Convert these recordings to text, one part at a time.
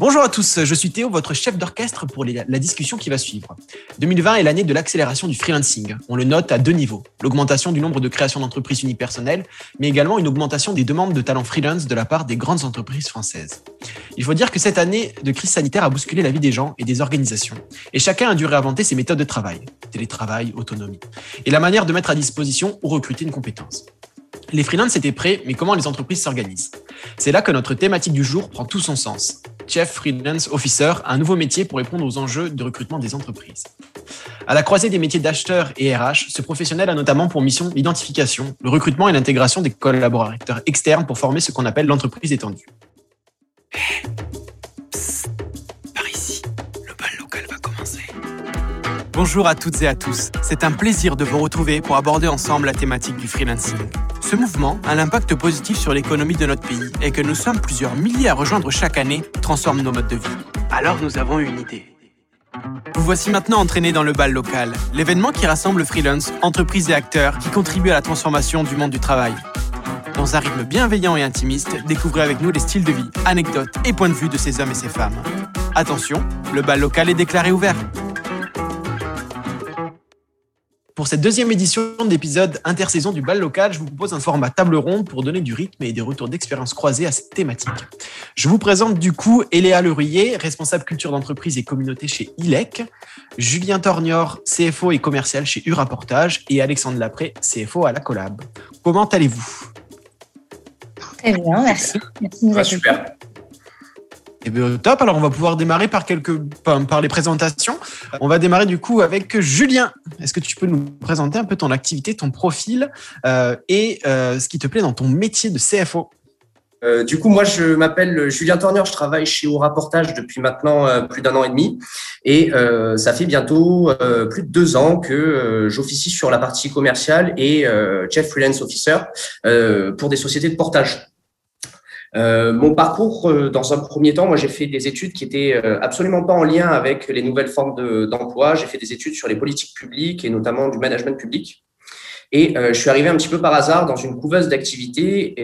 Bonjour à tous, je suis Théo, votre chef d'orchestre pour la discussion qui va suivre. 2020 est l'année de l'accélération du freelancing. On le note à deux niveaux. L'augmentation du nombre de créations d'entreprises unipersonnelles, mais également une augmentation des demandes de talents freelance de la part des grandes entreprises françaises. Il faut dire que cette année de crise sanitaire a bousculé la vie des gens et des organisations. Et chacun a dû réinventer ses méthodes de travail, télétravail, autonomie, et la manière de mettre à disposition ou recruter une compétence. Les freelances étaient prêts, mais comment les entreprises s'organisent? C'est là que notre thématique du jour prend tout son sens. Chef Freelance Officer, un nouveau métier pour répondre aux enjeux de recrutement des entreprises. À la croisée des métiers d'acheteurs et RH, ce professionnel a notamment pour mission l'identification, le recrutement et l'intégration des collaborateurs externes pour former ce qu'on appelle l'entreprise étendue. Hey, psst, par ici, le bal local va commencer. Bonjour à toutes et à tous. C'est un plaisir de vous retrouver pour aborder ensemble la thématique du freelancing. Ce mouvement a l'impact positif sur l'économie de notre pays et que nous sommes plusieurs milliers à rejoindre chaque année transforme nos modes de vie. Alors nous avons une idée. Vous voici maintenant entraînés dans le bal local, l'événement qui rassemble freelance, entreprises et acteurs qui contribuent à la transformation du monde du travail. Dans un rythme bienveillant et intimiste, découvrez avec nous les styles de vie, anecdotes et points de vue de ces hommes et ces femmes. Attention, le bal local est déclaré ouvert. Pour cette deuxième édition d'épisode intersaison du bal local, je vous propose un format table ronde pour donner du rythme et des retours d'expérience croisés à cette thématique. Je vous présente du coup Eléa Lerouillet, responsable culture d'entreprise et communauté chez ilek, Julien Tournier, CFO et commercial chez Uraportage et Alexandre Lapré, CFO à la Collab. Comment allez-vous? Très bien, merci. Super. Eh bien, top, alors on va pouvoir démarrer par les présentations. On va démarrer du coup avec Julien. Est-ce que tu peux nous présenter un peu ton activité, ton profil et ce qui te plaît dans ton métier de CFO? Du coup, moi, je m'appelle Julien Tournier, je travaille chez Uraportage depuis maintenant plus d'un an et demi et ça fait bientôt plus de 2 ans que j'officie sur la partie commerciale et Chef Freelance Officer pour des sociétés de portage. Mon parcours, dans un premier temps, moi j'ai fait des études qui étaient absolument pas en lien avec les nouvelles formes d'emploi. J'ai fait des études sur les politiques publiques et notamment du management public. Et je suis arrivé un petit peu par hasard dans une couveuse d'activité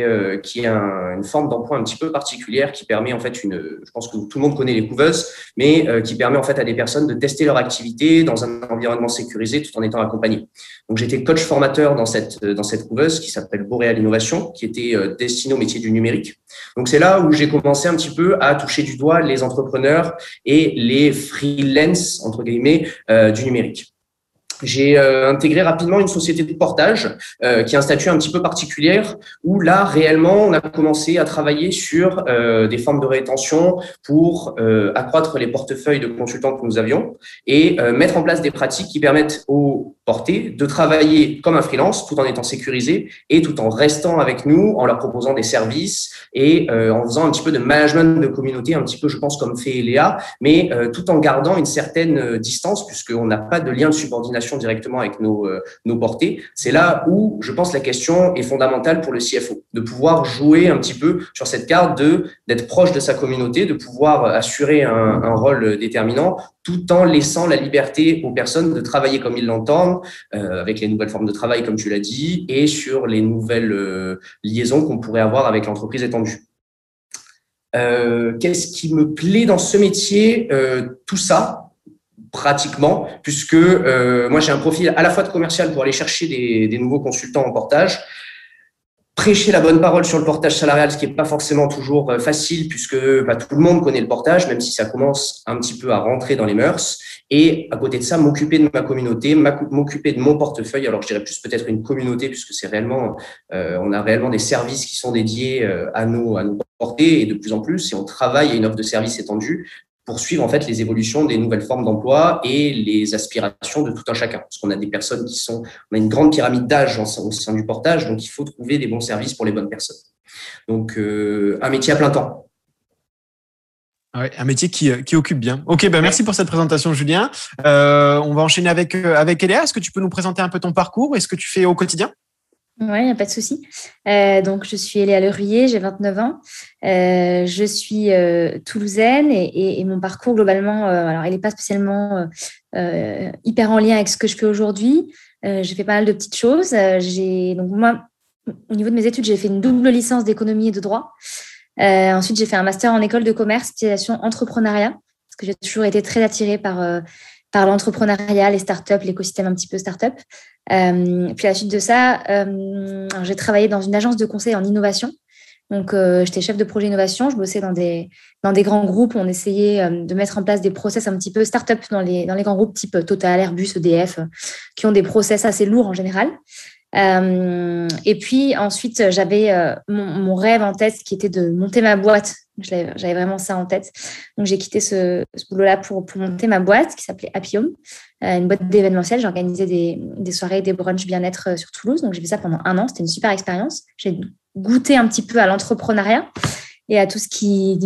qui est une forme d'emploi un petit peu particulière qui permet en fait je pense que tout le monde connaît les couveuses, mais qui permet en fait à des personnes de tester leur activité dans un environnement sécurisé tout en étant accompagné. Donc j'étais coach formateur dans cette couveuse qui s'appelle Boréal Innovation, qui était destinée au métier du numérique. Donc c'est là où j'ai commencé un petit peu à toucher du doigt les entrepreneurs et les freelance entre guillemets du numérique. J'ai intégré rapidement une société de portage qui a un statut un petit peu particulier où là, réellement, on a commencé à travailler sur des formes de rétention pour accroître les portefeuilles de consultants que nous avions et mettre en place des pratiques qui permettent aux portés de travailler comme un freelance tout en étant sécurisé et tout en restant avec nous, en leur proposant des services et en faisant un petit peu de management de communauté, un petit peu, je pense, comme fait Eléa, mais tout en gardant une certaine distance puisqu'on n'a pas de lien de subordination directement avec nos portées. C'est là où, je pense, la question est fondamentale pour le CFO, de pouvoir jouer un petit peu sur cette carte d'être proche de sa communauté, de pouvoir assurer un rôle déterminant tout en laissant la liberté aux personnes de travailler comme ils l'entendent, avec les nouvelles formes de travail, comme tu l'as dit, et sur les nouvelles liaisons qu'on pourrait avoir avec l'entreprise étendue. Qu'est-ce qui me plaît dans ce métier? Tout ça, pratiquement, puisque moi j'ai un profil à la fois de commercial pour aller chercher des nouveaux consultants en portage, prêcher la bonne parole sur le portage salarial, ce qui n'est pas forcément toujours facile, puisque tout le monde connaît le portage, même si ça commence un petit peu à rentrer dans les mœurs. Et à côté de ça, m'occuper de ma communauté, m'occuper de mon portefeuille. Alors, je dirais plus peut-être une communauté, puisque c'est réellement, on a réellement des services qui sont dédiés à nos portées, et de plus en plus, et on travaille à une offre de service étendue, poursuivre en fait les évolutions des nouvelles formes d'emploi et les aspirations de tout un chacun. Parce qu'on a des personnes on a une grande pyramide d'âge au sein du portage, donc il faut trouver des bons services pour les bonnes personnes. Donc, un métier à plein temps. Ouais, un métier qui occupe bien. Ok, merci pour cette présentation, Julien. On va enchaîner avec Eléa. Est-ce que tu peux nous présenter un peu ton parcours et ce que tu fais au quotidien ? Oui, il n'y a pas de souci. Donc, je suis Eléa Lerouillet, j'ai 29 ans. Je suis toulousaine et mon parcours, globalement, alors il n'est pas spécialement hyper en lien avec ce que je fais aujourd'hui. J'ai fait pas mal de petites choses. Donc, moi, au niveau de mes études, j'ai fait une double licence d'économie et de droit. Ensuite, j'ai fait un master en école de commerce, spécialisation entrepreneuriat, parce que j'ai toujours été très attirée par l'entrepreneuriat, les startups, l'écosystème un petit peu startup. Puis à la suite de ça, j'ai travaillé dans une agence de conseil en innovation. Donc, j'étais chef de projet innovation, je bossais dans des grands groupes, on essayait de mettre en place des process un petit peu start-up dans les grands groupes type Total, Airbus, EDF, qui ont des process assez lourds en général. Et puis ensuite, j'avais mon rêve en tête qui était de monter ma boîte. J'avais vraiment ça en tête. Donc, j'ai quitté ce boulot-là pour monter ma boîte qui s'appelait Apium, une boîte d'événementiel. J'organisais des soirées, des brunchs bien-être sur Toulouse. Donc, j'ai fait ça pendant 1 an. C'était une super expérience. J'ai goûté un petit peu à l'entrepreneuriat et à tout ce qui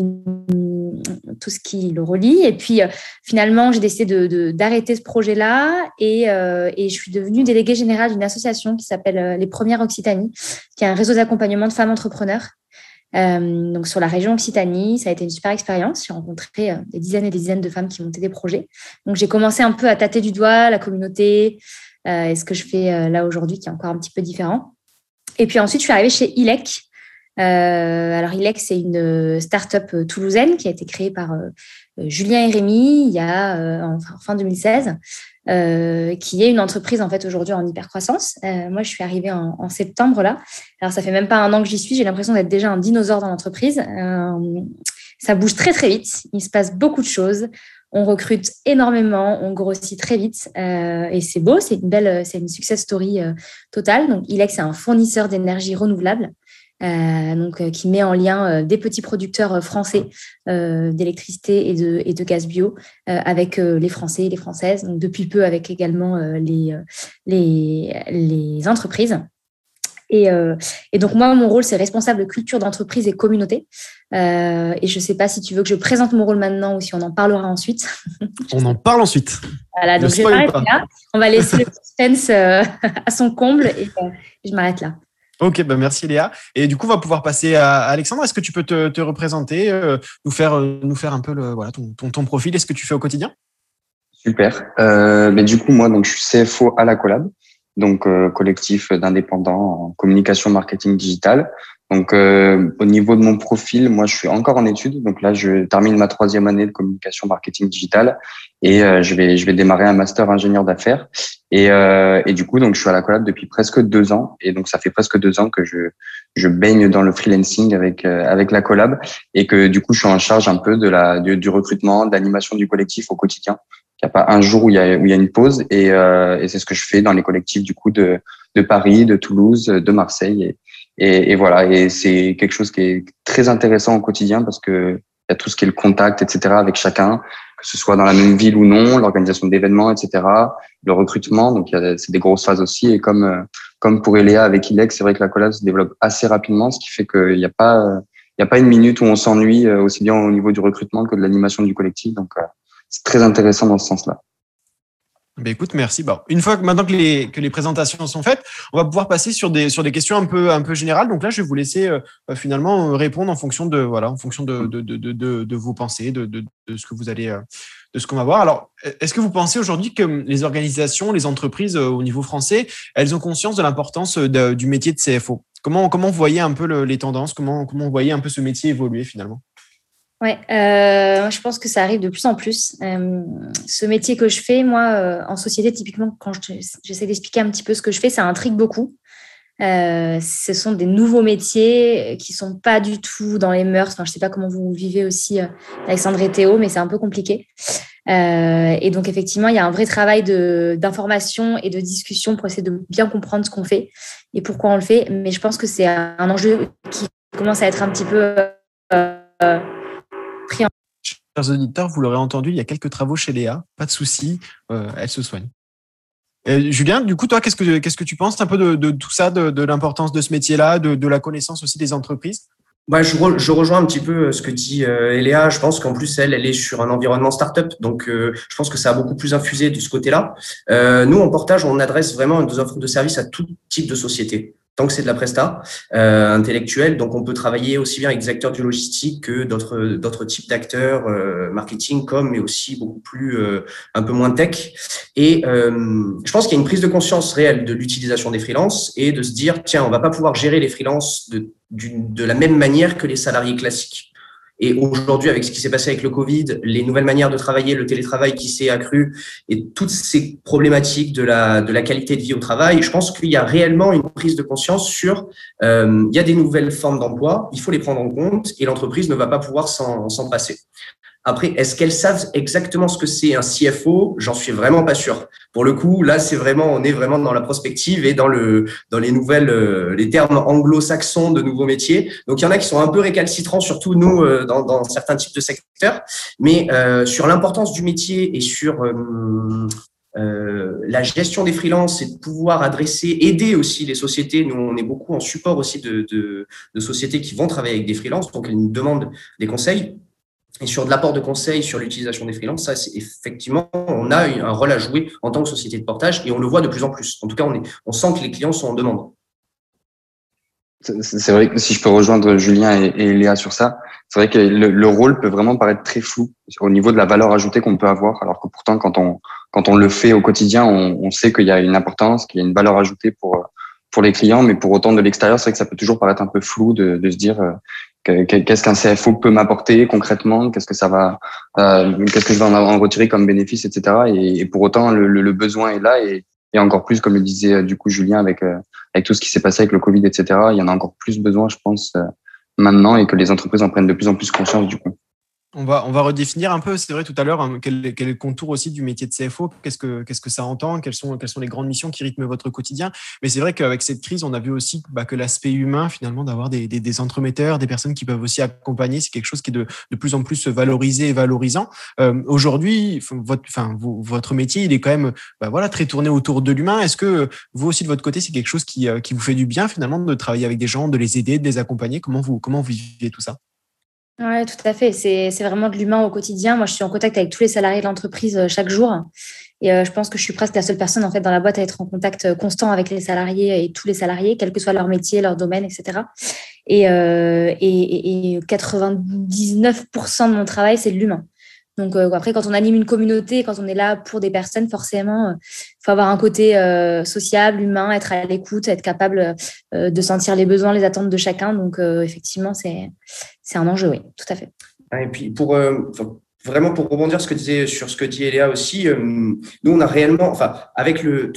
le relie. Et puis, finalement, j'ai décidé d'arrêter ce projet-là et je suis devenue déléguée générale d'une association qui s'appelle Les Premières Occitanie, qui est un réseau d'accompagnement de femmes entrepreneurs. Donc, sur la région Occitanie, ça a été une super expérience. J'ai rencontré des dizaines et des dizaines de femmes qui montaient des projets. Donc, j'ai commencé un peu à tâter du doigt la communauté et ce que je fais là aujourd'hui, qui est encore un petit peu différent. Et puis ensuite, je suis arrivée chez ilek. Alors, ilek, c'est une start-up toulousaine qui a été créée par Julien et Rémi il y a fin 2016, qui est une entreprise en fait aujourd'hui en hypercroissance. Moi, je suis arrivée en septembre là. Alors, ça fait même pas 1 an que j'y suis. J'ai l'impression d'être déjà un dinosaure dans l'entreprise. Ça bouge très très vite. Il se passe beaucoup de choses. On recrute énormément, on grossit très vite et c'est beau, c'est une success story totale. Donc, ilek, c'est un fournisseur d'énergie renouvelable qui met en lien des petits producteurs français d'électricité et de gaz bio avec les Français et les Françaises. Donc, depuis peu, avec également les entreprises. Et donc, moi, mon rôle, c'est responsable culture d'entreprise et communauté. Et je ne sais pas si tu veux que je présente mon rôle maintenant ou si on en parlera ensuite. On en parle ensuite. Voilà, donc je m'arrête là. On va laisser le suspense à son comble et je m'arrête là. Ok, bah merci Léa. Et du coup, on va pouvoir passer à Alexandre. Est-ce que tu peux te représenter, nous faire un peu ton profil et ce que tu fais au quotidien? Super. Mais du coup, moi, donc, je suis CFO à la Collab. Donc collectif d'indépendants en communication marketing digital. Donc au niveau de mon profil, moi je suis encore en études. Donc là je termine ma 3e année de communication marketing digital et je vais démarrer un master ingénieur d'affaires. Et du coup donc je suis à la Collab depuis presque 2 ans et donc ça fait presque 2 ans que je baigne dans le freelancing avec la Collab et que du coup je suis en charge un peu de du recrutement, de l'animation du collectif au quotidien. Il n'y a pas un jour où il y a une pause et c'est ce que je fais dans les collectifs du coup de Paris, de Toulouse, de Marseille et voilà, et c'est quelque chose qui est très intéressant au quotidien parce que il y a tout ce qui est le contact, etc., avec chacun, que ce soit dans la même ville ou non, l'organisation d'événements, etc., le recrutement, donc c'est des grosses phases aussi. Et comme pour Eléa avec ilek, c'est vrai que la Collab se développe assez rapidement, ce qui fait qu'il n'y a pas une minute où on s'ennuie, aussi bien au niveau du recrutement que de l'animation du collectif, donc c'est très intéressant dans ce sens-là. Ben écoute, merci. Bon, maintenant que les présentations sont faites, on va pouvoir passer sur des questions un peu générales. Donc là, je vais vous laisser finalement répondre en fonction de vos pensées, de ce que vous allez de ce qu'on va voir. Alors, est-ce que vous pensez aujourd'hui que les organisations, les entreprises au niveau français, elles ont conscience de l'importance du métier de CFO? Comment vous voyez un peu les tendances? Comment vous voyez un peu ce métier évoluer finalement? Ouais, je pense que ça arrive de plus en plus. Ce métier que je fais, moi, en société, typiquement, quand j'essaie d'expliquer un petit peu ce que je fais, ça intrigue beaucoup. Ce sont des nouveaux métiers qui sont pas du tout dans les mœurs. Enfin, je sais pas comment vous vivez aussi, Alexandre et Théo, mais c'est un peu compliqué. Et donc, effectivement, il y a un vrai travail d'information et de discussion pour essayer de bien comprendre ce qu'on fait et pourquoi on le fait. Mais je pense que c'est un enjeu qui commence à être un petit peu... Chers auditeurs, vous l'aurez entendu, il y a quelques travaux chez Léa, pas de souci, elle se soigne. Julien, du coup, toi, qu'est-ce que tu penses un peu de tout ça, de l'importance de ce métier-là, de la connaissance aussi des entreprises? Ouais, je rejoins un petit peu ce que dit Eléa. Je pense qu'en plus, elle est sur un environnement startup. Donc, je pense que ça a beaucoup plus infusé de ce côté-là. Nous, en portage, on adresse vraiment des offres de services à tout type de société. tant que c'est de la presta intellectuelle. Donc, on peut travailler aussi bien avec des acteurs du logistique que d'autres types d'acteurs, marketing, com, mais aussi beaucoup plus, un peu moins tech. Et je pense qu'il y a une prise de conscience réelle de l'utilisation des freelances et de se dire, tiens, on va pas pouvoir gérer les freelances de la même manière que les salariés classiques. Et aujourd'hui, avec ce qui s'est passé avec le Covid, les nouvelles manières de travailler, le télétravail qui s'est accru et toutes ces problématiques de la qualité de vie au travail, je pense qu'il y a réellement une prise de conscience sur il y a des nouvelles formes d'emploi, il faut les prendre en compte et l'entreprise ne va pas pouvoir s'en passer. Après, est-ce qu'elles savent exactement ce que c'est un CFO? J'en suis vraiment pas sûr. Pour le coup, là, on est vraiment dans la prospective et dans les nouvelles, les termes anglo-saxons de nouveaux métiers. Donc, il y en a qui sont un peu récalcitrants, surtout nous, dans certains types de secteurs. Mais sur l'importance du métier et sur la gestion des freelances et de pouvoir aider aussi les sociétés. Nous, on est beaucoup en support aussi de sociétés qui vont travailler avec des freelances, donc elles nous demandent des conseils. Et sur de l'apport de conseils sur l'utilisation des freelances, ça, c'est effectivement, on a un rôle à jouer en tant que société de portage et on le voit de plus en plus. En tout cas, on sent que les clients sont en demande. C'est vrai que si je peux rejoindre Julien et Léa sur ça, c'est vrai que le rôle peut vraiment paraître très flou au niveau de la valeur ajoutée qu'on peut avoir, alors que pourtant, quand on le fait au quotidien, on sait qu'il y a une importance, qu'il y a une valeur ajoutée pour les clients, mais pour autant de l'extérieur, c'est vrai que ça peut toujours paraître un peu flou de se dire… Qu'est-ce qu'un CFO peut m'apporter concrètement? Qu'est-ce que je vais en retirer comme bénéfice, etc. Et pour autant, le besoin est là et encore plus, comme le disait du coup Julien, avec tout ce qui s'est passé avec le Covid, etc. Il y en a encore plus besoin, je pense, maintenant et que les entreprises en prennent de plus en plus conscience du coup. On va redéfinir un peu, c'est vrai tout à l'heure, hein, quel est le contour aussi du métier de CFO, qu'est-ce que ça entend, quelles sont les grandes missions qui rythment votre quotidien. Mais c'est vrai qu'avec cette crise, on a vu aussi que l'aspect humain, finalement, d'avoir des entremetteurs, des personnes qui peuvent aussi accompagner, c'est quelque chose qui est de plus en plus valorisé et valorisant. Aujourd'hui, votre métier, il est quand même très tourné autour de l'humain. Est-ce que vous aussi, de votre côté, c'est quelque chose qui vous fait du bien, finalement, de travailler avec des gens, de les aider, de les accompagner? Comment vous vivez tout ça? Oui, tout à fait. C'est vraiment de l'humain au quotidien. Moi, je suis en contact avec tous les salariés de l'entreprise chaque jour. Et je pense que je suis presque la seule personne en fait, dans la boîte à être en contact constant avec les salariés et tous les salariés, quel que soit leur métier, leur domaine, etc. Et 99% de mon travail, c'est de l'humain. Donc, après, quand on anime une communauté, quand on est là pour des personnes, forcément, faut avoir un côté sociable, humain, être à l'écoute, être capable de sentir les besoins, les attentes de chacun. Donc, effectivement, c'est un enjeu, oui, tout à fait. Et puis, vraiment, pour rebondir sur ce que dit Eléa aussi, nous, on a réellement, avec le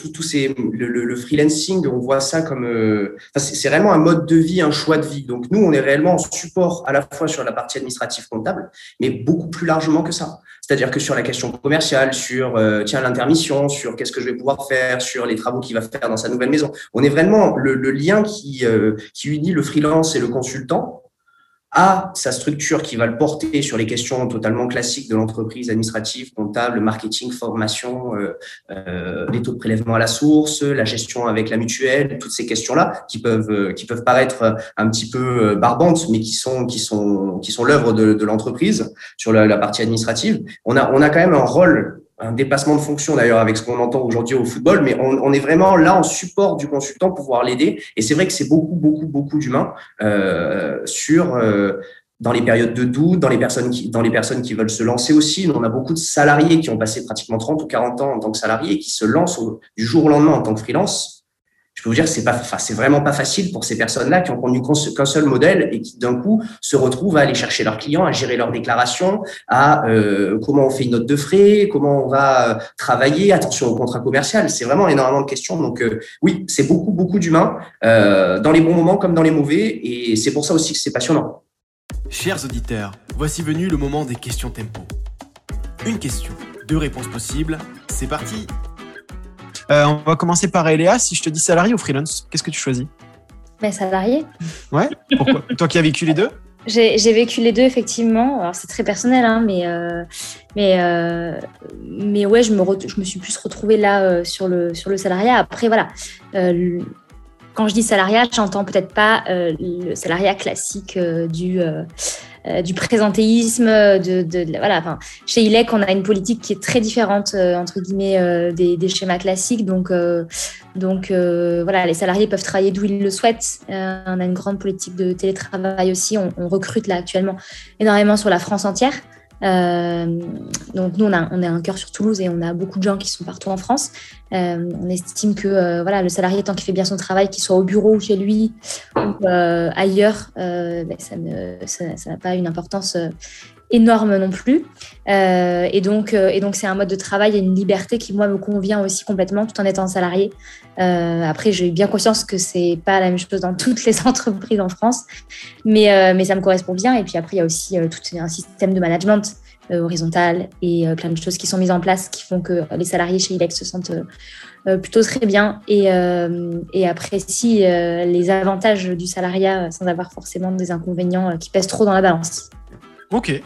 freelancing, on voit ça comme… c'est réellement un mode de vie, un choix de vie. Donc, nous, on est réellement en support à la fois sur la partie administrative comptable, mais beaucoup plus largement que ça. C'est-à-dire que sur la question commerciale, sur l'intermission, sur qu'est-ce que je vais pouvoir faire, sur les travaux qu'il va faire dans sa nouvelle maison. On est vraiment le lien qui unit le freelance et le consultant à sa structure qui va le porter sur les questions totalement classiques de l'entreprise administrative, comptable, marketing, formation, les taux de prélèvement à la source, la gestion avec la mutuelle, toutes ces questions-là qui peuvent paraître un petit peu barbantes, mais qui sont l'œuvre de l'entreprise sur la partie administrative. On a quand même un rôle, un dépassement de fonction d'ailleurs avec ce qu'on entend aujourd'hui au football, mais on est vraiment là en support du consultant pour pouvoir l'aider. Et c'est vrai que c'est beaucoup d'humains dans les périodes de doute, dans les personnes qui veulent se lancer aussi. On a beaucoup de salariés qui ont passé pratiquement 30 ou 40 ans en tant que salariés et qui se lancent du jour au lendemain en tant que freelance. Je peux vous dire que c'est vraiment pas facile pour ces personnes-là qui ont connu qu'un seul modèle et qui d'un coup se retrouvent à aller chercher leurs clients, à gérer leurs déclarations, à comment on fait une note de frais, comment on va travailler, attention au contrat commercial. C'est vraiment énormément de questions. Donc oui, c'est beaucoup d'humains dans les bons moments comme dans les mauvais, et c'est pour ça aussi que c'est passionnant. Chers auditeurs, voici venu le moment des questions tempo. Une question, deux réponses possibles. C'est parti. On va commencer par Eléa. Si je te dis salarié ou freelance, qu'est-ce que tu choisis? Salarié. Ouais. Pourquoi? Toi qui as vécu les deux? J'ai vécu les deux, effectivement. Alors, c'est très personnel, hein, mais ouais, je me suis plus retrouvée là sur le salariat. Après, voilà. Quand je dis salariat, j'entends peut-être pas le salariat classique du présentéisme. Voilà. Enfin, chez ilek, on a une politique qui est très différente entre guillemets des schémas classiques. Donc, voilà, les salariés peuvent travailler d'où ils le souhaitent. On a une grande politique de télétravail aussi. On recrute là actuellement énormément sur la France entière. Donc nous on a un cœur sur Toulouse et on a beaucoup de gens qui sont partout en France. On estime que voilà, le salarié, tant qu'il fait bien son travail, qu'il soit au bureau ou chez lui ou ailleurs, ça n'a pas une importance énorme non plus. Et donc c'est un mode de travail et une liberté qui moi me convient aussi complètement tout en étant salarié. Après j'ai eu bien conscience que c'est pas la même chose dans toutes les entreprises en France, mais ça me correspond bien. Et puis après il y a aussi tout un système de management horizontal et plein de choses qui sont mises en place qui font que les salariés chez ilek se sentent plutôt très bien et apprécient les avantages du salariat sans avoir forcément des inconvénients qui pèsent trop dans la balance. Ok.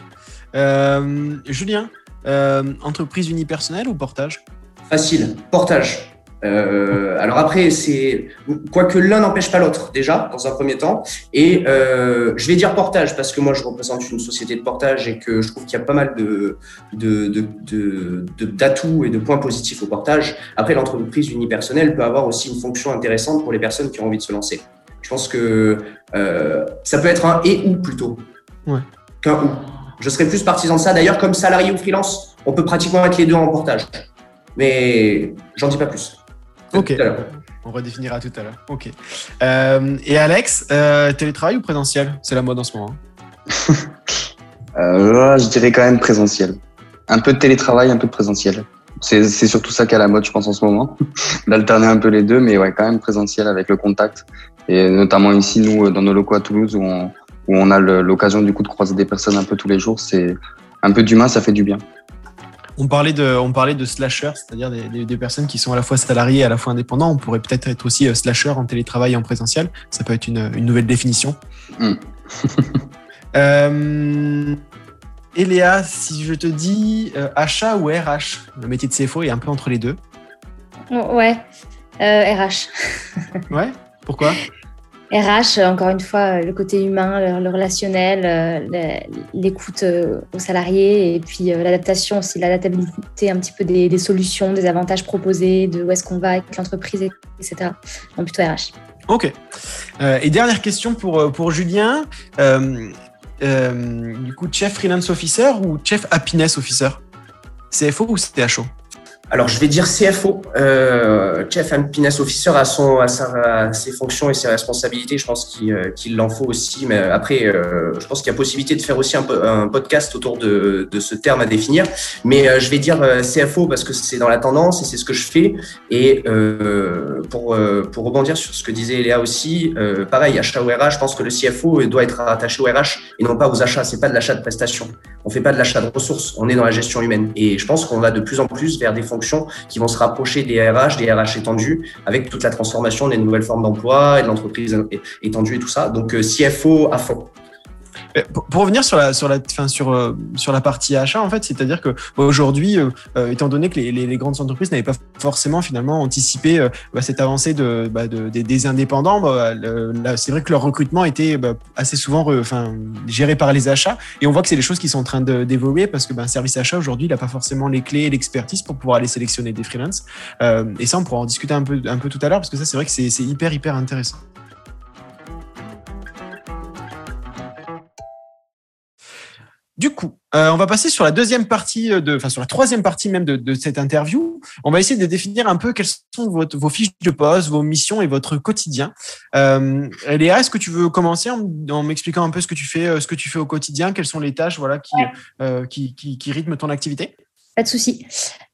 Julien, entreprise unipersonnelle ou portage ? Facile, portage. Alors après, quoique l'un n'empêche pas l'autre, déjà, dans un premier temps. Et je vais dire portage parce que moi, je représente une société de portage et que je trouve qu'il y a pas mal d'atouts et de points positifs au portage. Après, l'entreprise unipersonnelle peut avoir aussi une fonction intéressante pour les personnes qui ont envie de se lancer. Je pense que ça peut être un et ou plutôt. Ouais. Qu'un ou. Je serais plus partisan de ça. D'ailleurs, comme salarié ou freelance, on peut pratiquement être les deux en portage. Mais j'en dis pas plus. Ok. On redéfinira tout à l'heure. Ok. Et Alex, télétravail ou présentiel ? C'est la mode en ce moment. Je dirais quand même présentiel. Un peu de télétravail, un peu de présentiel. C'est surtout ça qui est à la mode, je pense, en ce moment. D'alterner un peu les deux, mais ouais, quand même présentiel avec le contact. Et notamment ici, nous, dans nos locaux à Toulouse, où on a l'occasion du coup de croiser des personnes un peu tous les jours, c'est un peu d'humain, ça fait du bien. On parlait de slashers, c'est-à-dire des personnes qui sont à la fois salariées et à la fois indépendants. On pourrait peut-être être aussi slashers en télétravail et en présentiel. Ça peut être une nouvelle définition. Eléa, si je te dis achat ou RH, le métier de CFO est un peu entre les deux. Ouais, RH. Ouais, pourquoi ? RH, encore une fois, le côté humain, le relationnel, l'écoute aux salariés et puis l'adaptation aussi, l'adaptabilité un petit peu des solutions, des avantages proposés, de où est-ce qu'on va avec l'entreprise, etc. Donc plutôt RH. Ok. Et dernière question pour Julien. Du coup, Chief Freelance Officer ou Chief Happiness Officer ? CFO ou CHO ? Alors, je vais dire CFO. Chief Happiness Officer a ses fonctions et ses responsabilités. Je pense qu'il l'en faut aussi. Mais après, je pense qu'il y a possibilité de faire aussi un podcast autour de ce terme à définir. Mais je vais dire CFO parce que c'est dans la tendance et c'est ce que je fais. Et pour rebondir sur ce que disait Eléa aussi, pareil, achat ou RH, je pense que le CFO doit être rattaché au RH et non pas aux achats. C'est pas de l'achat de prestations. On fait pas de l'achat de ressources. On est dans la gestion humaine. Et je pense qu'on va de plus en plus vers des fonctions qui vont se rapprocher des RH étendus, avec toute la transformation des nouvelles formes d'emploi et de l'entreprise étendue et tout ça. Donc CFO à fond. Pour revenir sur la partie achat, en fait, c'est-à-dire que aujourd'hui, étant donné que les grandes entreprises n'avaient pas forcément finalement anticipé cette avancée des indépendants, c'est vrai que leur recrutement était assez souvent géré par les achats. Et on voit que c'est des choses qui sont en train d'évoluer parce que service achat aujourd'hui, il n'a pas forcément les clés et l'expertise pour pouvoir aller sélectionner des freelances. Et ça, on pourra en discuter un peu tout à l'heure parce que ça, c'est vrai que c'est hyper hyper intéressant. Du coup, on va passer sur la deuxième partie, sur la troisième partie même de cette interview. On va essayer de définir un peu quelles sont vos fiches de poste, vos missions et votre quotidien. Eléa, est-ce que tu veux commencer en m'expliquant un peu ce que tu fais au quotidien, quelles sont les tâches, voilà, qui rythment ton activité ? Pas de souci.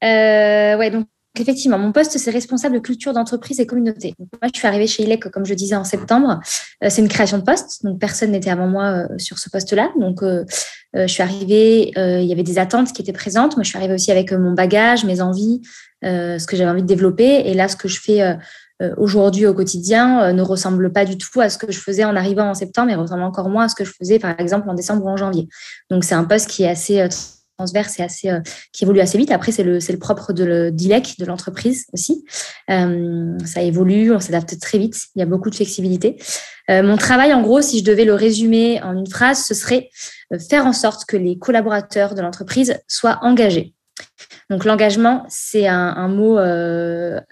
Donc effectivement, mon poste, c'est responsable de culture d'entreprise et communauté. Donc, moi, je suis arrivée chez ilek, comme je disais, en septembre. C'est une création de poste, donc personne n'était avant moi sur ce poste-là. Donc, je suis arrivée, il y avait des attentes qui étaient présentes. Moi, je suis arrivée aussi avec mon bagage, mes envies, ce que j'avais envie de développer. Et là, ce que je fais aujourd'hui au quotidien ne ressemble pas du tout à ce que je faisais en arrivant en septembre et ressemble encore moins à ce que je faisais, par exemple, en décembre ou en janvier. Donc, c'est un poste qui est assez transverse et assez, qui évolue assez vite. Après, c'est le propre d'ilek, de l'entreprise aussi. Ça évolue, on s'adapte très vite. Il y a beaucoup de flexibilité. Mon travail, en gros, si je devais le résumer en une phrase, ce serait faire en sorte que les collaborateurs de l'entreprise soient engagés. Donc, l'engagement, c'est un mot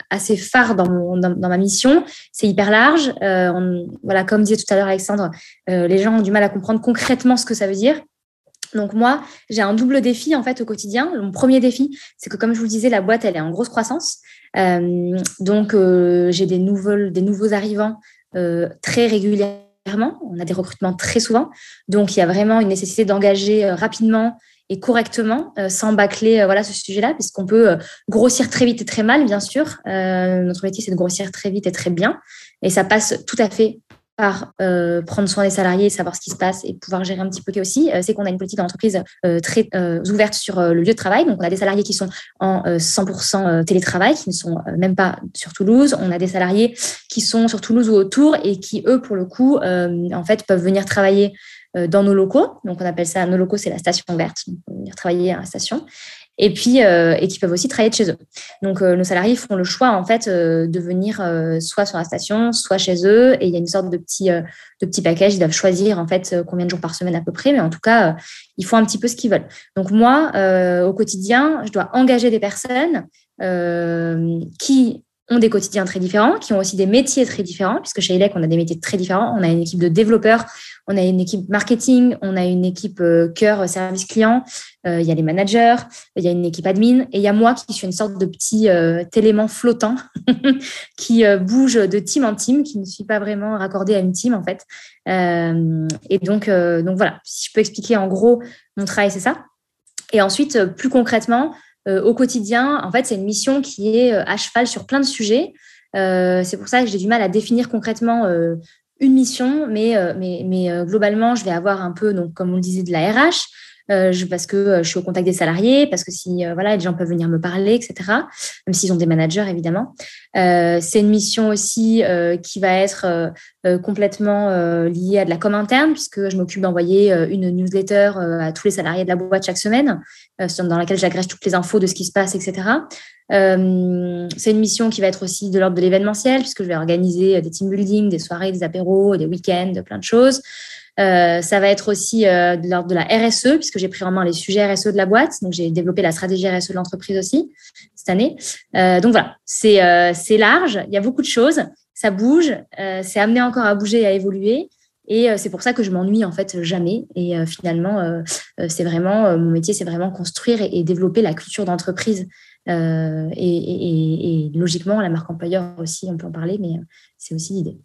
assez phare dans ma mission. C'est hyper large. Voilà, comme disait tout à l'heure Alexandre, les gens ont du mal à comprendre concrètement ce que ça veut dire. Donc, moi, j'ai un double défi, en fait, au quotidien. Mon premier défi, c'est que, comme je vous le disais, la boîte, elle est en grosse croissance. Donc, j'ai des nouveaux arrivants très régulièrement. On a des recrutements très souvent. Donc, il y a vraiment une nécessité d'engager rapidement et correctement, sans bâcler ce sujet-là, puisqu'on peut grossir très vite et très mal, bien sûr. Notre métier, c'est de grossir très vite et très bien. Et ça passe tout à fait par prendre soin des salariés, savoir ce qui se passe et pouvoir gérer un petit peu aussi. C'est qu'on a une politique dans l'entreprise très ouverte sur le lieu de travail. Donc, on a des salariés qui sont en 100% télétravail, qui ne sont même pas sur Toulouse. On a des salariés qui sont sur Toulouse ou autour et qui, eux, pour le coup, en fait, peuvent venir travailler dans nos locaux. Donc, on appelle ça nos locaux, c'est la station verte. Donc, on peut venir travailler à la station. Et puis, et qui peuvent aussi travailler de chez eux. Donc, nos salariés font le choix, en fait, de venir soit sur la station, soit chez eux. Et il y a une sorte de petit package. Ils doivent choisir, en fait, combien de jours par semaine à peu près. Mais en tout cas, ils font un petit peu ce qu'ils veulent. Donc, moi, au quotidien, je dois engager des personnes qui ont des quotidiens très différents, qui ont aussi des métiers très différents, puisque chez ilek, on a des métiers très différents. On a une équipe de développeurs, on a une équipe marketing, on a une équipe cœur service client, il y a les managers, il y a une équipe admin, et il y a moi qui suis une sorte de petit élément flottant qui bouge de team en team, qui ne suis pas vraiment raccordée à une team, en fait. Et donc voilà, si je peux expliquer en gros mon travail, c'est ça. Et ensuite, plus concrètement, au quotidien, en fait, c'est une mission qui est à cheval sur plein de sujets. C'est pour ça que j'ai du mal à définir concrètement une mission, mais globalement, je vais avoir un peu, donc, comme on le disait, de la RH, parce que je suis au contact des salariés, parce que si les gens peuvent venir me parler, etc., même s'ils ont des managers, évidemment. C'est une mission aussi qui va être complètement liée à de la com interne, puisque je m'occupe d'envoyer une newsletter à tous les salariés de la boîte chaque semaine, dans laquelle j'agrège toutes les infos de ce qui se passe, etc. C'est une mission qui va être aussi de l'ordre de l'événementiel, puisque je vais organiser des team building, des soirées, des apéros, des week-ends, plein de choses. Ça va être aussi de l'ordre de la RSE, puisque j'ai pris en main les sujets RSE de la boîte. Donc, j'ai développé la stratégie RSE de l'entreprise aussi cette année. Donc, voilà, c'est large. Il y a beaucoup de choses. Ça bouge. C'est amené encore à bouger et à évoluer. Et c'est pour ça que je m'ennuie, en fait, jamais. Et finalement, c'est vraiment mon métier, c'est vraiment construire et développer la culture d'entreprise. Et logiquement, la marque employeur aussi, on peut en parler, mais c'est aussi l'idée.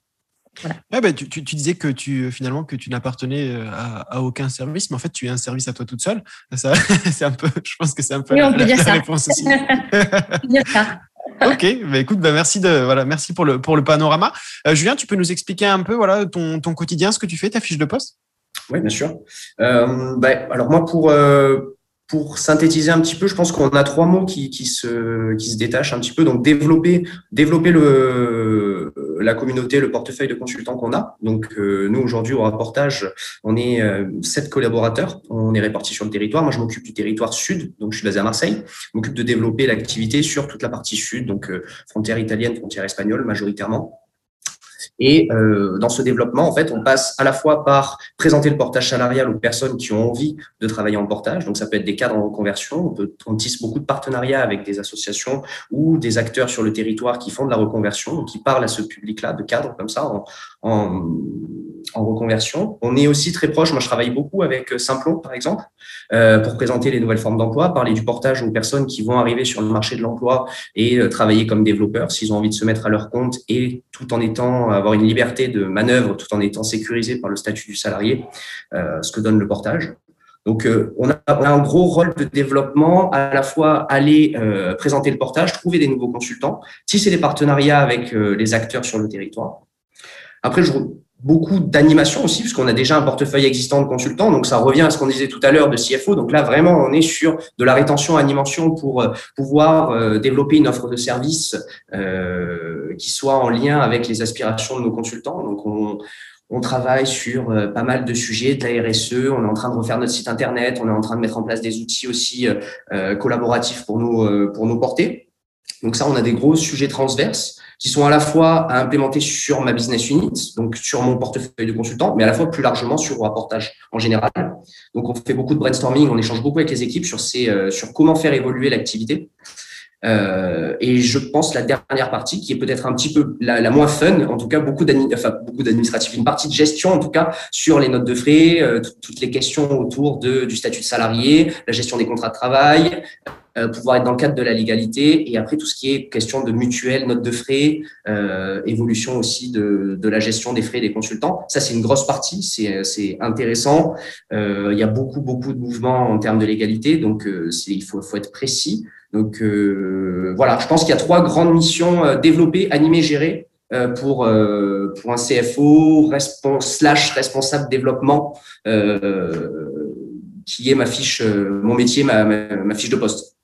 Voilà. Ah bah, tu disais que tu n'appartenais à aucun service, mais en fait, tu es un service à toi toute seule. Ça, c'est un peu, je pense que c'est un peu oui, la réponse aussi. On peut dire ça. Ok, bah écoute, bah merci merci pour le panorama. Julien, tu peux nous expliquer un peu ton quotidien, ce que tu fais, ta fiche de poste? Oui, bien sûr. Alors moi, pour synthétiser un petit peu, je pense qu'on a trois mots qui se détachent un petit peu. Donc, développer la communauté, le portefeuille de consultants qu'on a. Donc, nous, aujourd'hui, au Uraportage, on est 7 collaborateurs. On est répartis sur le territoire. Moi, je m'occupe du territoire sud. Donc, je suis basé à Marseille. Je m'occupe de développer l'activité sur toute la partie sud. Donc, frontière italienne, frontière espagnole, majoritairement. Et dans ce développement, en fait, on passe à la fois par présenter le portage salarial aux personnes qui ont envie de travailler en portage. Donc, ça peut être des cadres en reconversion. On tisse beaucoup de partenariats avec des associations ou des acteurs sur le territoire qui font de la reconversion, qui parlent à ce public-là de cadres comme ça en reconversion. On est aussi très proche. Moi, je travaille beaucoup avec Simplon, par exemple, pour présenter les nouvelles formes d'emploi, parler du portage aux personnes qui vont arriver sur le marché de l'emploi et travailler comme développeurs s'ils ont envie de se mettre à leur compte et tout en étant, avoir une liberté de manœuvre, tout en étant sécurisé par le statut du salarié, ce que donne le portage. Donc, on a un gros rôle de développement, à la fois aller présenter le portage, trouver des nouveaux consultants, tisser des partenariats avec les acteurs sur le territoire. Après, beaucoup d'animation aussi, puisqu'on a déjà un portefeuille existant de consultants. Donc, ça revient à ce qu'on disait tout à l'heure de CFO. Donc là, vraiment, on est sur de la rétention-animation pour pouvoir développer une offre de service qui soit en lien avec les aspirations de nos consultants. Donc, on On travaille sur pas mal de sujets, de la RSE, on est en train de refaire notre site internet, on est en train de mettre en place des outils aussi collaboratifs pour nos portées. Donc ça, on a des gros sujets transverses qui sont à la fois à implémenter sur ma business unit, donc sur mon portefeuille de consultant, mais à la fois plus largement sur Uraportage en général. Donc on fait beaucoup de brainstorming, on échange beaucoup avec les équipes sur comment faire évoluer l'activité. Et je pense la dernière partie qui est peut-être un petit peu la moins fun, en tout cas beaucoup d'administratifs, une partie de gestion en tout cas sur les notes de frais, toutes les questions autour du statut de salarié, la gestion des contrats de travail, pouvoir être dans le cadre de la légalité et après tout ce qui est question de mutuelle, notes de frais, évolution aussi de la gestion des frais des consultants. Ça, c'est une grosse partie, c'est intéressant. Il y a beaucoup de mouvements en termes de légalité, donc il faut être précis. Donc voilà, je pense qu'il y a trois grandes missions développer, animer, gérer pour un CFO responsable développement qui est ma fiche, mon métier, ma fiche de poste.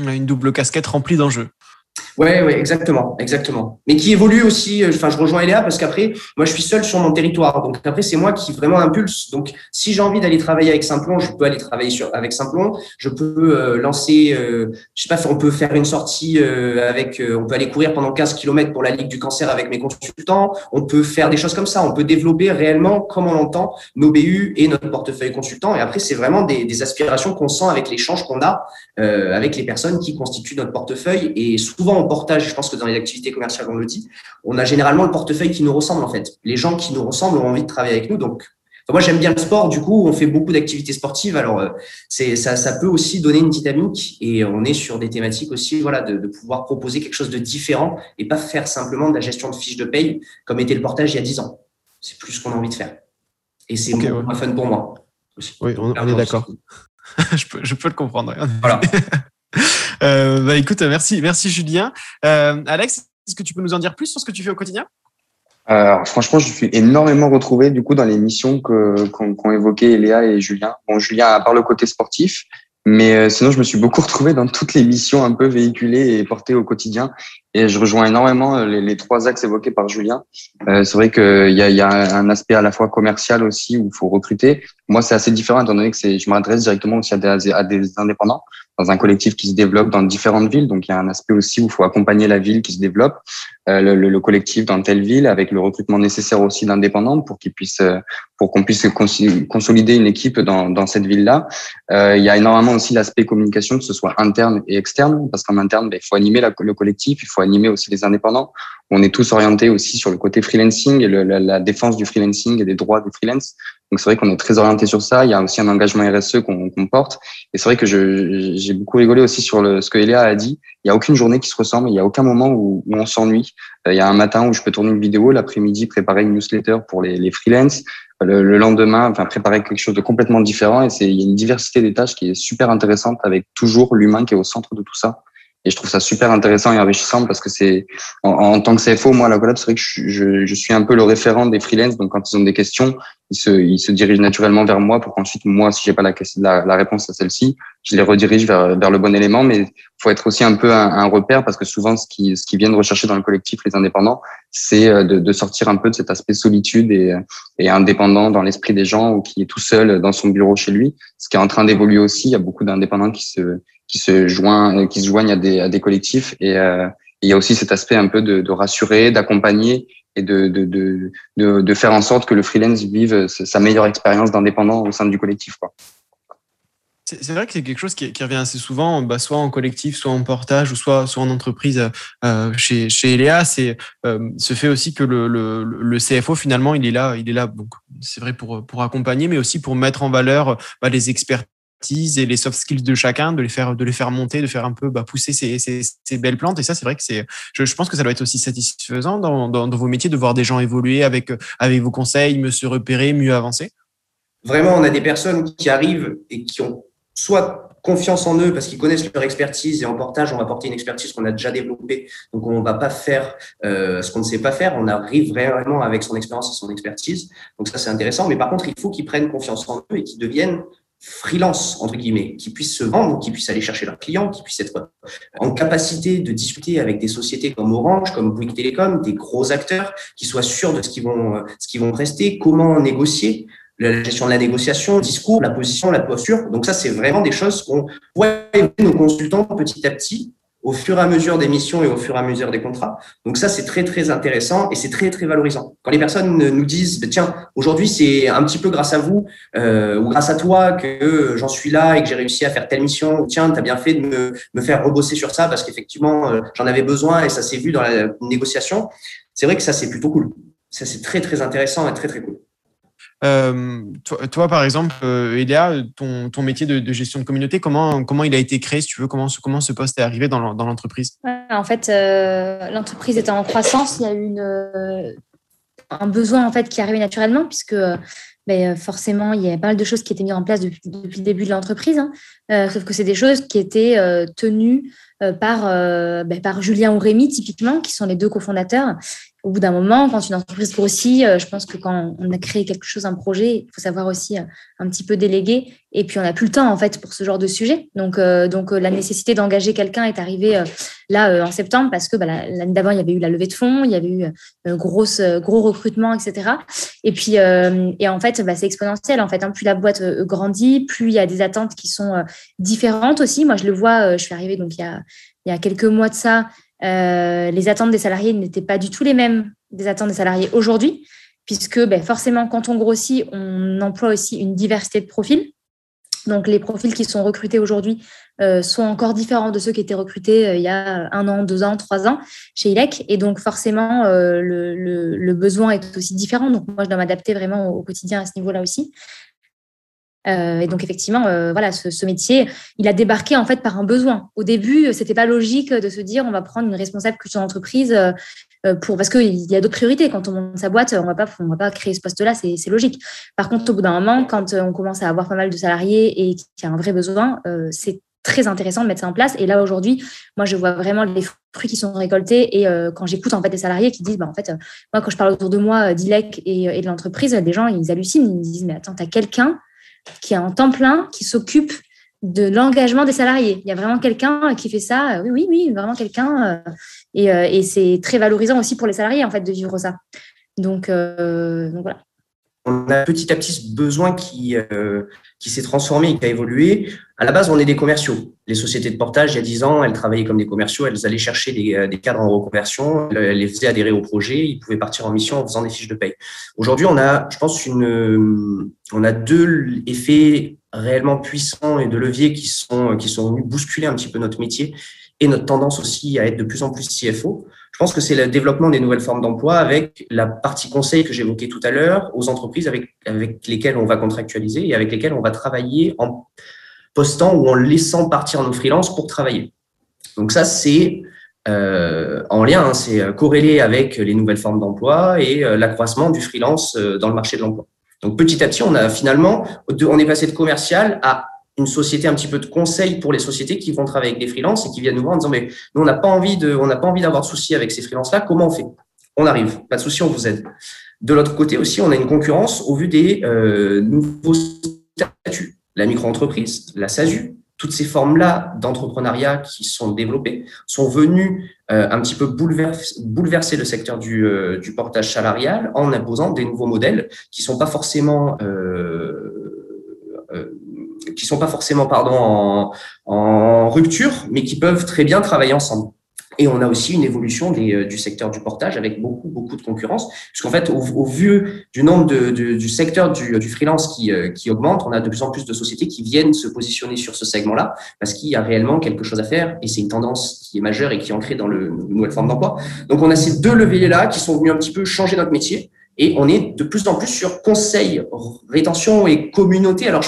Une double casquette remplie d'enjeux. Ouais, exactement. Mais qui évolue aussi, enfin, je rejoins Eléa parce qu'après, moi, je suis seul sur mon territoire. Donc, après, c'est moi qui vraiment impulse. Donc, si j'ai envie d'aller travailler avec Simplon, je peux aller travailler avec Simplon. Je peux lancer, je sais pas, on peut faire une sortie on peut aller courir pendant 15 km pour la Ligue du Cancer avec mes consultants. On peut faire des choses comme ça. On peut développer réellement, comme on l'entend, nos BU et notre portefeuille consultant. Et après, c'est vraiment des aspirations qu'on sent avec l'échange qu'on a avec les personnes qui constituent notre portefeuille. Et souvent, on portage, je pense que dans les activités commerciales, on le dit, on a généralement le portefeuille qui nous ressemble en fait. Les gens qui nous ressemblent ont envie de travailler avec nous. Donc, enfin, moi, j'aime bien le sport. Du coup, on fait beaucoup d'activités sportives. Alors, ça peut aussi donner une dynamique et on est sur des thématiques aussi voilà, de pouvoir proposer quelque chose de différent et pas faire simplement de la gestion de fiches de paye comme était le portage il y a 10 ans. C'est plus ce qu'on a envie de faire. Et c'est beaucoup moins fun pour moi. Oui, on est d'accord. Je peux le comprendre. Voilà. Écoute, merci Julien. Alex, est-ce que tu peux nous en dire plus sur ce que tu fais au quotidien? Alors, franchement, je suis énormément retrouvé du coup dans les missions qu'ont évoquées Eléa et Julien. Bon, Julien, à part le côté sportif, mais sinon, je me suis beaucoup retrouvé dans toutes les missions un peu véhiculées et portées au quotidien. Et je rejoins énormément les trois axes évoqués par Julien. C'est vrai qu'il y a un aspect à la fois commercial aussi où il faut recruter. Moi, c'est assez différent étant donné que je m'adresse directement aussi à des indépendants dans un collectif qui se développe dans différentes villes. Donc, il y a un aspect aussi où il faut accompagner la ville qui se développe, le collectif dans telle ville, avec le recrutement nécessaire aussi d'indépendants pour qu'on puisse consolider une équipe dans cette ville-là. Il y a énormément aussi l'aspect communication, que ce soit interne et externe, parce qu'en interne, il faut animer le collectif, il faut animer aussi les indépendants. On est tous orientés aussi sur le côté freelancing et la défense du freelancing et des droits des freelances. Donc, c'est vrai qu'on est très orienté sur ça. Il y a aussi un engagement RSE qu'on porte. Et c'est vrai que j'ai beaucoup rigolé aussi sur ce que Eléa a dit. Il n'y a aucune journée qui se ressemble. Il n'y a aucun moment où on s'ennuie. Il y a un matin où je peux tourner une vidéo, l'après-midi, préparer une newsletter pour les freelances. Le lendemain, enfin, préparer quelque chose de complètement différent. Et il y a une diversité des tâches qui est super intéressante avec toujours l'humain qui est au centre de tout ça. Et je trouve ça super intéressant et enrichissant parce que c'est, en tant que CFO, moi, à la Collab, c'est vrai que je suis un peu le référent des freelances. Donc, quand ils ont des questions, ils se dirigent naturellement vers moi pour qu'ensuite, moi, si j'ai pas la réponse à celle-ci, je les redirige vers le bon élément. Mais faut être aussi un peu un repère parce que souvent, ce qui viennent rechercher dans le collectif, les indépendants, c'est de sortir un peu de cet aspect solitude et indépendant dans l'esprit des gens ou qui est tout seul dans son bureau chez lui. Ce qui est en train d'évoluer aussi. Il y a beaucoup d'indépendants qui se joignent à des collectifs et il y a aussi cet aspect un peu de rassurer, d'accompagner et de faire en sorte que le freelance vive sa meilleure expérience d'indépendant au sein du collectif, quoi. C'est vrai que c'est quelque chose qui revient assez souvent, bah, soit en collectif, soit en portage, ou soit en entreprise. Chez Eléa, c'est ce fait aussi que le CFO, finalement, il est là. Donc, c'est vrai pour accompagner, mais aussi pour mettre en valeur bah, les experts et les soft skills de chacun, de les faire monter, de faire un peu bah, pousser ces belles plantes. Et ça, c'est vrai que je pense que ça doit être aussi satisfaisant dans vos métiers de voir des gens évoluer avec vos conseils, mieux se repérer, mieux avancer. Vraiment, on a des personnes qui arrivent et qui ont soit confiance en eux parce qu'ils connaissent leur expertise et en portage, on va porter une expertise qu'on a déjà développée. Donc, on ne va pas faire ce qu'on ne sait pas faire. On arrive vraiment avec son expérience et son expertise. Donc, ça, c'est intéressant. Mais par contre, il faut qu'ils prennent confiance en eux et qu'ils deviennent freelance, entre guillemets, qui puissent se vendre, qui puissent aller chercher leurs clients, qui puissent être en capacité de discuter avec des sociétés comme Orange, comme Bouygues Télécom, des gros acteurs, qui soient sûrs de ce qu'ils vont rester, comment négocier, la gestion de la négociation, le discours, la position, la posture. Donc ça, c'est vraiment des choses qu'on voit nos consultants petit à petit, au fur et à mesure des missions et au fur et à mesure des contrats. Donc ça, c'est très, très intéressant et c'est très, très valorisant. Quand les personnes nous disent « Tiens, aujourd'hui, c'est un petit peu grâce à vous ou grâce à toi que j'en suis là et que j'ai réussi à faire telle mission. Tiens, t'as bien fait de me faire rebosser sur ça parce qu'effectivement, j'en avais besoin et ça s'est vu dans la négociation. » C'est vrai que ça, c'est plutôt cool. Ça, c'est très, très intéressant et très, très cool. Toi, par exemple, Eléa, ton métier de gestion de communauté, comment il a été créé, si tu veux, comment ce poste est arrivé dans l'entreprise? En fait, l'entreprise était en croissance. Il y a eu un besoin en fait qui est arrivé naturellement, puisque forcément, il y a pas mal de choses qui étaient mises en place depuis le début de l'entreprise, hein, sauf que c'est des choses qui étaient tenues par Julien ou Rémi, typiquement, qui sont les deux cofondateurs. Au bout d'un moment, quand une entreprise grossit, je pense que quand on a créé quelque chose, un projet, il faut savoir aussi un petit peu déléguer. Et puis, on n'a plus le temps, en fait, pour ce genre de sujet. Donc, la nécessité d'engager quelqu'un est arrivée en septembre parce que l'année d'avant, il y avait eu la levée de fonds, il y avait eu gros recrutement, etc. Et puis, en fait, c'est exponentiel. En fait, hein. Plus la boîte grandit, plus il y a des attentes qui sont différentes aussi. Moi, je le vois, je suis arrivée donc il y a quelques mois de ça. Les attentes des salariés n'étaient pas du tout les mêmes des attentes des salariés aujourd'hui, puisque forcément, quand on grossit, on emploie aussi une diversité de profils. Donc, les profils qui sont recrutés aujourd'hui sont encore différents de ceux qui étaient recrutés il y a 1 an, 2 ans, 3 ans chez ilek. Et donc, forcément, le besoin est aussi différent. Donc, moi, je dois m'adapter vraiment au quotidien à ce niveau-là aussi. Et donc, effectivement, ce métier, il a débarqué en fait par un besoin. Au début, c'était pas logique de se dire on va prendre une responsable culture d'entreprise parce qu'il y a d'autres priorités. Quand on monte sa boîte, on va pas créer ce poste-là, c'est logique. Par contre, au bout d'un moment, quand on commence à avoir pas mal de salariés et qu'il y a un vrai besoin, c'est très intéressant de mettre ça en place. Et là, aujourd'hui, moi, je vois vraiment les fruits qui sont récoltés. Et quand j'écoute en fait des salariés qui disent, moi, quand je parle autour de moi d'ilek et de l'entreprise, des gens, ils hallucinent, ils me disent, mais attends, t'as quelqu'un qui est en temps plein, qui s'occupe de l'engagement des salariés. Il y a vraiment quelqu'un qui fait ça. Oui, vraiment quelqu'un. Et c'est très valorisant aussi pour les salariés, en fait, de vivre ça. Donc voilà. On a petit à petit ce besoin qui s'est transformé et qui a évolué. À la base, on est des commerciaux. Les sociétés de portage, il y a 10 ans, elles travaillaient comme des commerciaux. Elles allaient chercher des cadres en reconversion. Elles les faisaient adhérer au projet. Ils pouvaient partir en mission en faisant des fiches de paye. Aujourd'hui, on a, je pense, on a 2 effets réellement puissants et de leviers qui sont venus bousculer un petit peu notre métier et notre tendance aussi à être de plus en plus CFO. Je pense que c'est le développement des nouvelles formes d'emploi avec la partie conseil que j'évoquais tout à l'heure aux entreprises avec lesquelles on va contractualiser et avec lesquelles on va travailler en postant ou en laissant partir nos freelances pour travailler. Donc ça, c'est en lien, hein, c'est corrélé avec les nouvelles formes d'emploi et l'accroissement du freelance dans le marché de l'emploi. Donc petit à petit, on a finalement, on est passé de commercial à une société un petit peu de conseil pour les sociétés qui vont travailler avec des freelances et qui viennent nous voir en disant mais nous on n'a pas envie d'avoir de soucis avec ces freelances là, comment on fait? On arrive, pas de souci, on vous aide. De l'autre côté aussi, on a une concurrence au vu des nouveaux statuts, la micro-entreprise, la SASU, toutes ces formes là d'entrepreneuriat qui sont développées sont venues un petit peu bouleverser le secteur du portage salarial en imposant des nouveaux modèles qui sont pas forcément en rupture, mais qui peuvent très bien travailler ensemble. Et on a aussi une évolution du secteur du portage avec beaucoup, beaucoup de concurrence. Puisqu'en fait, au vu du nombre du secteur du freelance qui augmente, on a de plus en plus de sociétés qui viennent se positionner sur ce segment-là parce qu'il y a réellement quelque chose à faire et c'est une tendance qui est majeure et qui est ancrée dans une nouvelle forme d'emploi. Donc, on a ces 2 leviers-là qui sont venus un petit peu changer notre métier et on est de plus en plus sur conseil, rétention et communauté. Alors,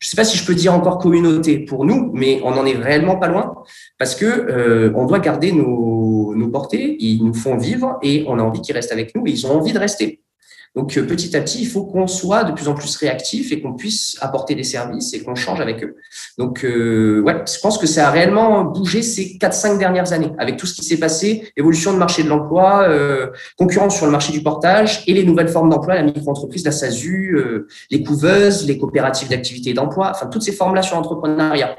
je ne sais pas si je peux dire encore communauté pour nous, mais on n'en est réellement pas loin parce que on doit garder nos portées, ils nous font vivre et on a envie qu'ils restent avec nous et ils ont envie de rester. Donc, petit à petit, il faut qu'on soit de plus en plus réactif et qu'on puisse apporter des services et qu'on change avec eux. Donc, ouais, je pense que ça a réellement bougé ces 4-5 dernières années avec tout ce qui s'est passé, évolution du marché de l'emploi, concurrence sur le marché du portage et les nouvelles formes d'emploi, la micro-entreprise, la SASU, les couveuses, les coopératives d'activité et d'emploi, enfin, toutes ces formes-là sur l'entrepreneuriat.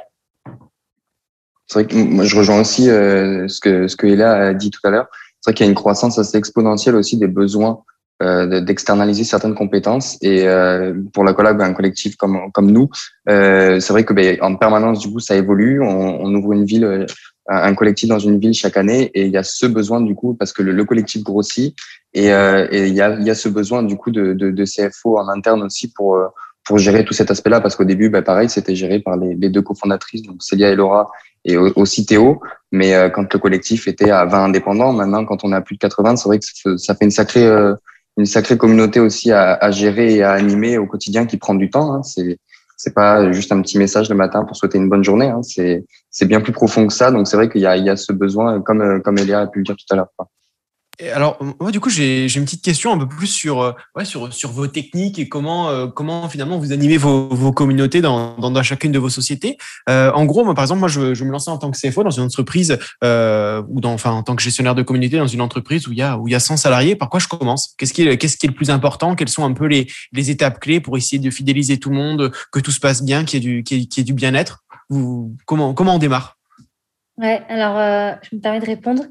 C'est vrai que moi, je rejoins aussi ce que Eléa a dit tout à l'heure. C'est vrai qu'il y a une croissance assez exponentielle aussi des besoins d'externaliser certaines compétences et pour la Collab, un collectif comme nous, c'est vrai que en permanence du coup ça évolue, on ouvre une ville, un collectif dans une ville chaque année et il y a ce besoin du coup parce que le collectif grossit et il y a ce besoin du coup de CFO en interne aussi pour gérer tout cet aspect-là parce qu'au début pareil c'était géré par les deux cofondatrices donc Célia et Laura et aussi Théo, mais quand le collectif était à 20 indépendants, maintenant quand on a plus de 80, c'est vrai que ça fait une sacrée communauté aussi à gérer et à animer au quotidien qui prend du temps. Hein. C'est pas juste un petit message le matin pour souhaiter une bonne journée. Hein. C'est bien plus profond que ça. Donc c'est vrai qu'il y a ce besoin, comme Eléa a pu le dire tout à l'heure. Et alors moi du coup j'ai une petite question un peu plus sur vos techniques et comment finalement vous animez vos communautés dans chacune de vos sociétés. En gros moi par exemple je me lançais en tant que CFO dans une entreprise en tant que gestionnaire de communauté dans une entreprise où il y a 100 salariés. Par quoi je commence? Qu'est-ce qui est le plus important? Quelles sont un peu les étapes clés pour essayer de fidéliser tout le monde, que tout se passe bien, qu'il y ait du bien-être? Comment on démarre? Ouais, alors je me permets de répondre.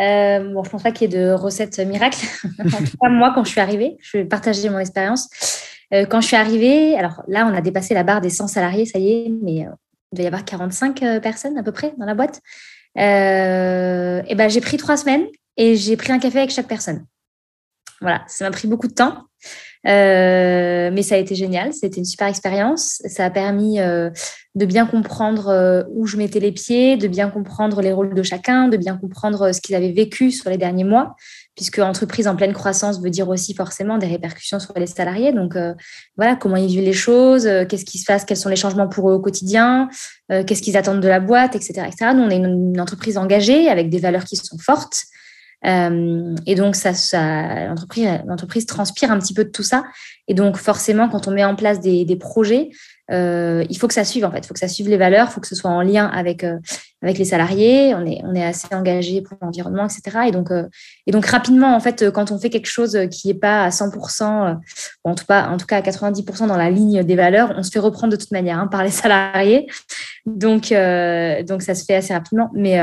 Je pense pas qu'il y ait de recette miracle. En tout cas, moi, quand je suis arrivée, je vais partager mon expérience. Quand je suis arrivée, alors là, on a dépassé la barre des 100 salariés, ça y est, mais il doit y avoir 45 personnes à peu près dans la boîte. J'ai pris 3 semaines et j'ai pris un café avec chaque personne. Voilà, ça m'a pris beaucoup de temps, mais ça a été génial. C'était une super expérience. Ça a permis de bien comprendre où je mettais les pieds, de bien comprendre les rôles de chacun, de bien comprendre ce qu'ils avaient vécu sur les derniers mois, puisque entreprise en pleine croissance veut dire aussi forcément des répercussions sur les salariés. Donc, voilà, comment ils vivent les choses, qu'est-ce qui se passe, quels sont les changements pour eux au quotidien, qu'est-ce qu'ils attendent de la boîte, etc., etc. Nous, on est une entreprise engagée avec des valeurs qui sont fortes. Et donc ça l'entreprise transpire un petit peu de tout ça et donc forcément quand on met en place des projets il faut que ça suive les valeurs, il faut que ce soit en lien avec les salariés. On est assez engagé pour l'environnement, etc. et donc rapidement quand on fait quelque chose qui n'est pas à 100% ou en tout cas à 90% dans la ligne des valeurs, on se fait reprendre de toute manière par les salariés, donc ça se fait assez rapidement, mais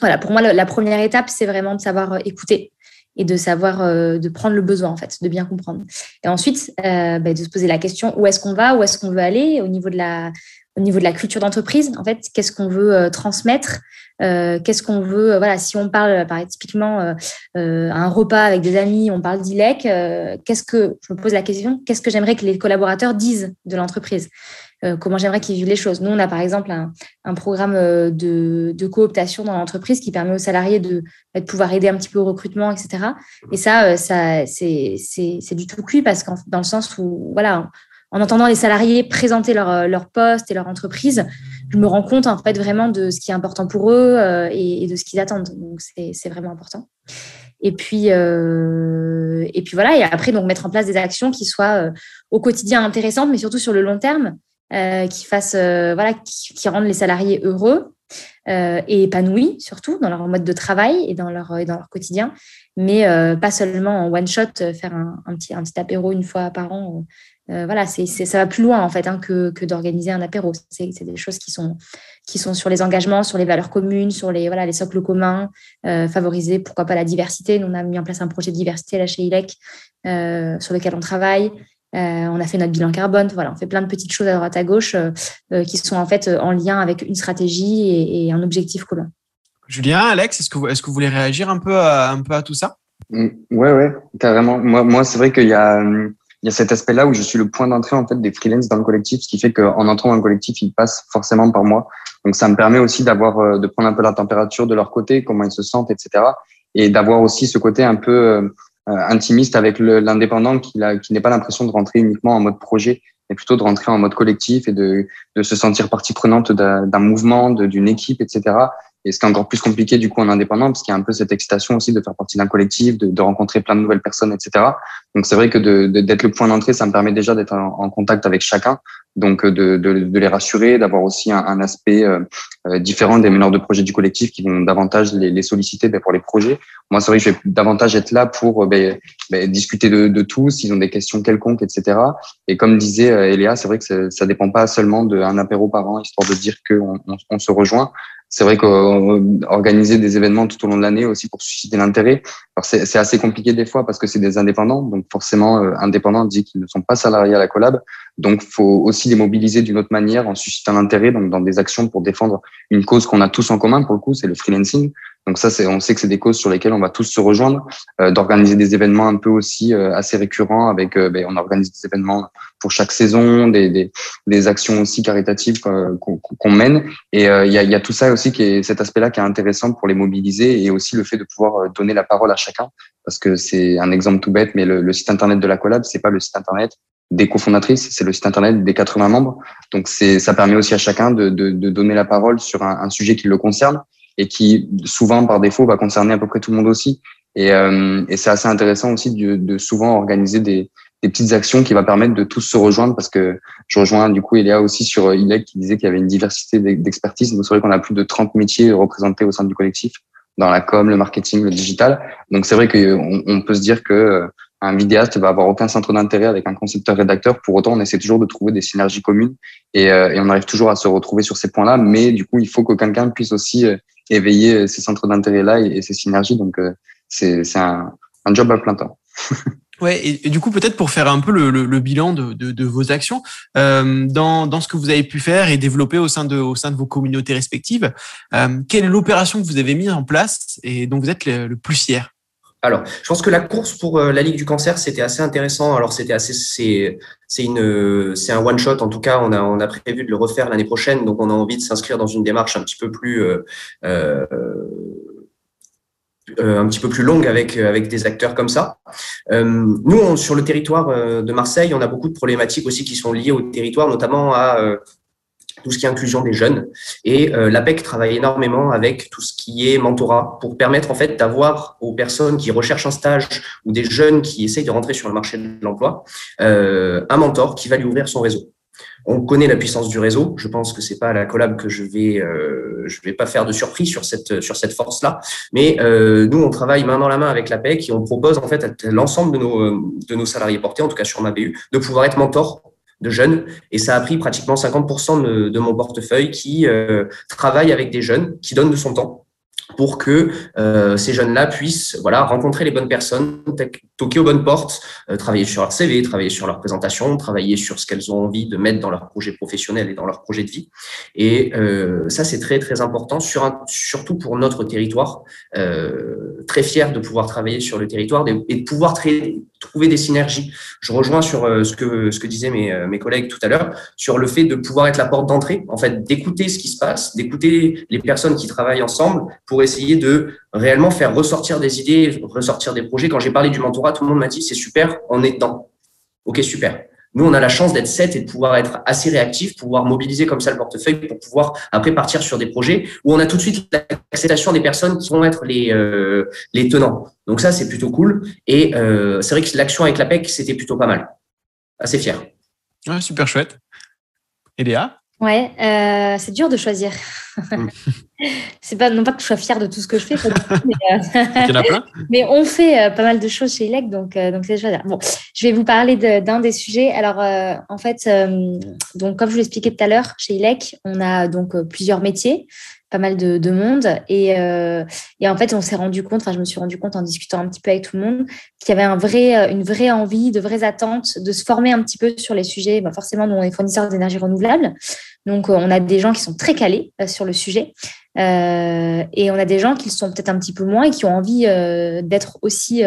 voilà, pour moi, la première étape, c'est vraiment de savoir écouter et de savoir de prendre le besoin, de bien comprendre. Et ensuite, de se poser la question où est-ce qu'on va, où est-ce qu'on veut aller au niveau de la culture d'entreprise. Qu'est-ce qu'on veut transmettre, qu'est-ce qu'on veut. Voilà, si on parle, typiquement, à un repas avec des amis, on parle d'ilek. Je me pose la question, qu'est-ce que j'aimerais que les collaborateurs disent de l'entreprise? Comment j'aimerais qu'ils vivent les choses. Nous, on a par exemple un programme de cooptation dans l'entreprise qui permet aux salariés de pouvoir aider un petit peu au recrutement, etc. Et ça c'est du tout cuit parce que dans le sens où, voilà, en entendant les salariés présenter leur poste et leur entreprise, je me rends compte vraiment de ce qui est important pour eux et de ce qu'ils attendent. Donc, c'est vraiment important. Et puis voilà, et après, donc, mettre en place des actions qui soient au quotidien intéressantes, mais surtout sur le long terme. Qui rendent les salariés heureux et épanouis, surtout dans leur mode de travail et dans leur quotidien, mais pas seulement en one shot, faire un petit apéro une fois par an. Ça va plus loin que d'organiser un apéro. C'est des choses qui sont sur les engagements, sur les valeurs communes, sur les socles communs, favoriser pourquoi pas la diversité. Nous, on a mis en place un projet de diversité là chez ilek sur lequel on travaille. On a fait notre bilan carbone, voilà, on fait plein de petites choses à droite à gauche qui sont en lien avec une stratégie et un objectif commun. Julien, Alex, est-ce que vous voulez réagir un peu à tout ça? Ouais, carrément. Moi, c'est vrai qu'il y a cet aspect-là où je suis le point d'entrée des freelances dans le collectif, ce qui fait qu'en entrant dans le collectif, ils passent forcément par moi. Donc, ça me permet aussi de prendre un peu la température de leur côté, comment ils se sentent, etc. Et d'avoir aussi ce côté un peu intimiste avec l'indépendant qui n'ait pas l'impression de rentrer uniquement en mode projet, mais plutôt de rentrer en mode collectif et de se sentir partie prenante d'un mouvement, d'une équipe, etc. Et c'est encore plus compliqué du coup en indépendant, parce qu'il y a un peu cette excitation aussi de faire partie d'un collectif, de rencontrer plein de nouvelles personnes, etc. Donc c'est vrai que d'être le point d'entrée, ça me permet déjà d'être en contact avec chacun, donc de les rassurer, d'avoir aussi un aspect différent des meneurs de projets du collectif qui vont davantage les solliciter pour les projets. Moi, c'est vrai que je vais davantage être là pour discuter de tout, s'ils ont des questions quelconques, etc. Et comme disait Eléa, c'est vrai que ça dépend pas seulement d'un apéro par an, histoire de dire qu'on se rejoint. C'est vrai qu'organiser des événements tout au long de l'année aussi pour susciter l'intérêt. Alors c'est assez compliqué des fois parce que c'est des indépendants, donc forcément indépendants dit qu'ils ne sont pas salariés à la Collab, donc faut aussi les mobiliser d'une autre manière en suscitant l'intérêt, donc dans des actions pour défendre une cause qu'on a tous en commun pour le coup, c'est le freelancing. Donc ça, on sait que c'est des causes sur lesquelles on va tous se rejoindre, d'organiser des événements un peu aussi assez récurrents. Avec, on organise des événements pour chaque saison, des actions aussi caritatives qu'on mène. Et il y a tout ça aussi, cet aspect-là qui est intéressant pour les mobiliser, et aussi le fait de pouvoir donner la parole à chacun. Parce que c'est un exemple tout bête, mais le site internet de la Collab, c'est pas le site internet des cofondatrices, c'est le site internet des 80 membres. Donc ça permet aussi à chacun de donner la parole sur un sujet qui le concerne, et qui souvent par défaut va concerner à peu près tout le monde aussi. Et c'est assez intéressant aussi de souvent organiser des petites actions qui va permettre de tous se rejoindre, parce que je rejoins du coup Eléa aussi sur ilek qui disait qu'il y avait une diversité d'expertise. Vous savez qu'on a plus de 30 métiers représentés au sein du collectif, dans la com, le marketing, le digital. Donc c'est vrai qu'on peut se dire que un vidéaste va avoir aucun centre d'intérêt avec un concepteur-rédacteur. Pour autant, on essaie toujours de trouver des synergies communes, et on arrive toujours à se retrouver sur ces points-là. Mais du coup, il faut que quelqu'un puisse aussi éveiller ces centres d'intérêt-là et ces synergies. Donc, c'est un job à plein temps. Ouais, et du coup, peut-être pour faire un peu le bilan de vos actions, dans ce que vous avez pu faire et développer au sein de vos communautés respectives, quelle est l'opération que vous avez mise en place et dont vous êtes le plus fier? Alors, je pense que la course pour la Ligue du Cancer, c'était assez intéressant. Alors, c'est un one shot. En tout cas, on a prévu de le refaire l'année prochaine. Donc, on a envie de s'inscrire dans une démarche un petit peu plus longue avec des acteurs comme ça. Nous, sur le territoire de Marseille, on a beaucoup de problématiques aussi qui sont liées au territoire, notamment à tout ce qui est inclusion des jeunes. Et l'APEC travaille énormément avec tout ce qui est mentorat pour permettre en fait d'avoir aux personnes qui recherchent un stage ou des jeunes qui essayent de rentrer sur le marché de l'emploi un mentor qui va lui ouvrir son réseau. On connaît la puissance du réseau. Je pense que c'est pas à la Collab que je vais pas faire de surprise sur cette force là. Mais nous, on travaille main dans la main avec l'APEC et on propose en fait à l'ensemble de nos salariés portés, en tout cas sur ma BU, de pouvoir être mentor de jeunes, et ça a pris pratiquement 50% de mon portefeuille qui travaille avec des jeunes, qui donnent de son temps pour que ces jeunes-là puissent rencontrer les bonnes personnes, toquer aux bonnes portes, travailler sur leur CV, travailler sur leur présentation, travailler sur ce qu'elles ont envie de mettre dans leur projet professionnel et dans leur projet de vie. Et ça, c'est très, très important, surtout pour notre territoire. Très fier de pouvoir travailler sur le territoire et de pouvoir trouver des synergies. Je rejoins sur ce que disaient mes collègues tout à l'heure, sur le fait de pouvoir être la porte d'entrée, en fait, d'écouter ce qui se passe, d'écouter les personnes qui travaillent ensemble pour essayer de réellement faire ressortir des idées, ressortir des projets. Quand j'ai parlé du mentorat, tout le monde m'a dit « c'est super, on est dedans ». Ok, super. Nous, on a la chance d'être 7 et de pouvoir être assez réactifs, pouvoir mobiliser comme ça le portefeuille pour pouvoir après partir sur des projets où on a tout de suite l'acceptation des personnes qui vont être les tenants. Donc ça, c'est plutôt cool. Et c'est vrai que l'action avec l'APEC, c'était plutôt pas mal. Assez fier. Ouais, super chouette. Eléa ? Ouais, c'est dur de choisir. C'est pas, non pas que je sois fière de tout ce que je fais, mais, mais on fait pas mal de choses chez ilek, donc c'est déjà. Bon, je vais vous parler d'un des sujets. Alors en fait, donc comme je vous l'expliquais tout à l'heure, chez ilek, on a donc plusieurs métiers, pas mal de monde, et en fait on s'est rendu compte, je me suis rendu compte en discutant un petit peu avec tout le monde, qu'il y avait une vraie envie, de vraies attentes de se former un petit peu sur les sujets. Forcément, nous on est fournisseurs d'énergie renouvelable, donc on a des gens qui sont très calés sur le sujet, et on a des gens qui le sont peut-être un petit peu moins et qui ont envie d'être aussi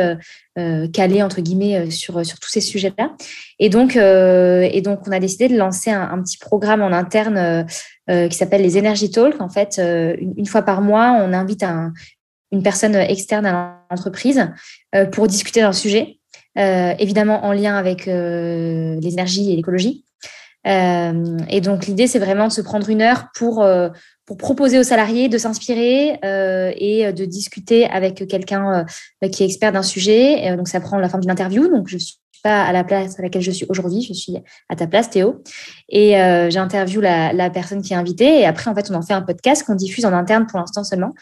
calés entre guillemets sur tous ces sujets-là. Et donc on a décidé de lancer un petit programme en interne qui s'appelle les Energy Talks. En fait, une fois par mois, on invite une personne externe à l'entreprise pour discuter d'un sujet, évidemment en lien avec les énergies et l'écologie. Et donc, l'idée, c'est vraiment de se prendre une heure pour proposer aux salariés de s'inspirer et de discuter avec quelqu'un qui est expert d'un sujet. Donc, ça prend la forme d'une interview. Donc, je suis pas à la place à laquelle je suis aujourd'hui, je suis à ta place, Théo. Et j'interviewe la personne qui est invitée. Et après, en fait, on en fait un podcast qu'on diffuse en interne pour l'instant seulement,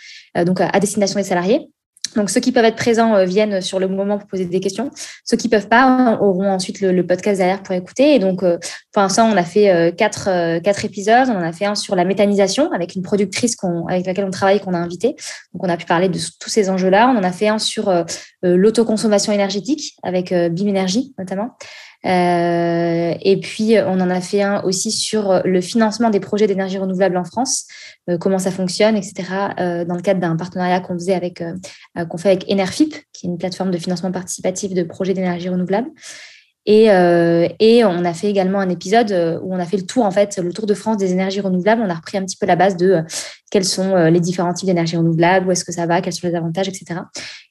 donc à destination des salariés. Donc, ceux qui peuvent être présents viennent sur le moment pour poser des questions. Ceux qui ne peuvent pas auront ensuite le podcast derrière pour écouter. Et donc, pour l'instant, on a fait quatre épisodes. On en a fait un sur la méthanisation avec une productrice avec laquelle on travaille, qu'on a invitée. Donc, on a pu parler de tous ces enjeux-là. On en a fait un sur l'autoconsommation énergétique avec BIM Energy notamment. Et puis, on en a fait un aussi sur le financement des projets d'énergie renouvelable en France, comment ça fonctionne, etc., dans le cadre d'un partenariat qu'on fait avec Enerfip, qui est une plateforme de financement participatif de projets d'énergie renouvelable. Et on a fait également un épisode où on a fait le tour de France des énergies renouvelables. On a repris un petit peu la base de quels sont les différents types d'énergies renouvelables, où est-ce que ça va, quels sont les avantages, etc.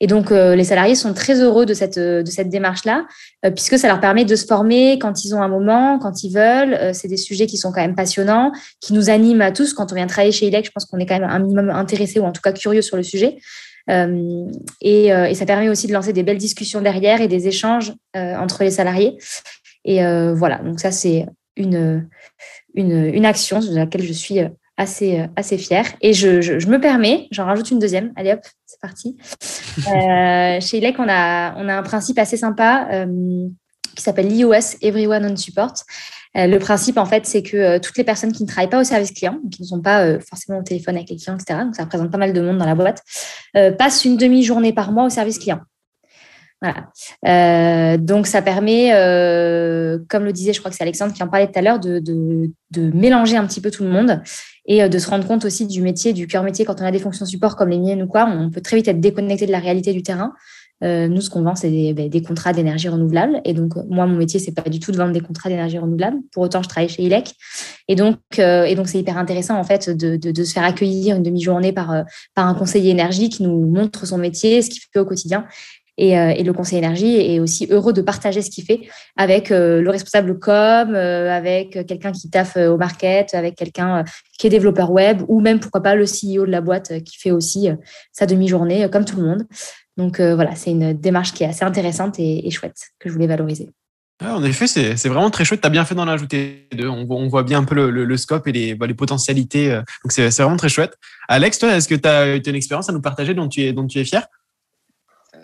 Et donc, les salariés sont très heureux de cette démarche-là, puisque ça leur permet de se former quand ils ont un moment, quand ils veulent. C'est des sujets qui sont quand même passionnants, qui nous animent à tous. Quand on vient travailler chez ilek, je pense qu'on est quand même un minimum intéressé ou en tout cas curieux sur le sujet. Et ça permet aussi de lancer des belles discussions derrière et des échanges entre les salariés. Et voilà, donc ça, c'est une action de laquelle je suis assez fière. Et je me permets, j'en rajoute une deuxième. Allez hop, c'est parti. Chez ilek, on a un principe assez sympa qui s'appelle l'IOS, Everyone on Support. Le principe, en fait, c'est que toutes les personnes qui ne travaillent pas au service client, qui ne sont pas forcément au téléphone avec les clients, etc., donc ça représente pas mal de monde dans la boîte, passent une demi-journée par mois au service client. Voilà. Donc, ça permet, comme le disait, je crois que c'est Alexandre qui en parlait tout à l'heure, de mélanger un petit peu tout le monde et de se rendre compte aussi du métier, du cœur métier. Quand on a des fonctions support comme les miennes ou quoi, on peut très vite être déconnecté de la réalité du terrain. Nous, ce qu'on vend, c'est des contrats d'énergie renouvelable. Et donc, moi, mon métier, c'est pas du tout de vendre des contrats d'énergie renouvelable. Pour autant, je travaille chez ilek. Et donc, c'est hyper intéressant, en fait, de se faire accueillir une demi-journée par un conseiller énergie qui nous montre son métier, ce qu'il fait au quotidien. Et le conseiller énergie est aussi heureux de partager ce qu'il fait avec le responsable com, avec quelqu'un qui taffe au market, avec quelqu'un qui est développeur web, ou même, pourquoi pas, le CEO de la boîte qui fait aussi sa demi-journée, comme tout le monde. Donc voilà, c'est une démarche qui est assez intéressante et chouette, que je voulais valoriser. Ah, en effet, c'est vraiment très chouette. Tu as bien fait d'en ajouter deux. On voit bien un peu le scope et les potentialités. Donc c'est vraiment très chouette. Alex, toi, est-ce que tu as une expérience à nous partager dont tu es fier ?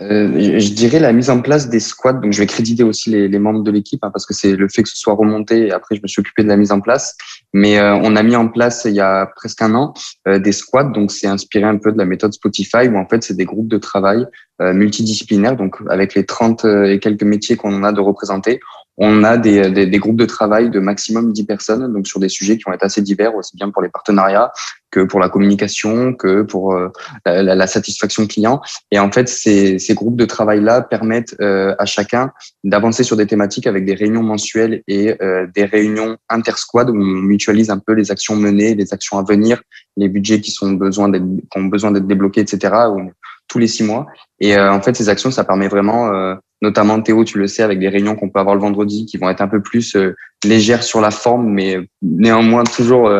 Je dirais la mise en place des squads. Donc, je vais créditer aussi les membres de l'équipe, parce que c'est le fait que ce soit remonté. Et après, je me suis occupé de la mise en place. Mais on a mis en place il y a presque un an des squads. Donc, c'est inspiré un peu de la méthode Spotify, où en fait, c'est des groupes de travail multidisciplinaires. Donc, avec les 30 et quelques métiers qu'on a de représenter, on a des groupes de travail de maximum 10 personnes, donc sur des sujets qui vont être assez divers, aussi bien pour les partenariats que pour la communication, que pour la satisfaction client. Et en fait, ces groupes de travail-là permettent à chacun d'avancer sur des thématiques avec des réunions mensuelles et des réunions inter-squad où on mutualise un peu les actions menées, les actions à venir, les budgets qui ont besoin d'être débloqués, etc., tous les 6 mois. Et en fait, ces actions, ça permet vraiment... notamment Théo, tu le sais, avec des réunions qu'on peut avoir le vendredi qui vont être un peu plus légères sur la forme, mais néanmoins toujours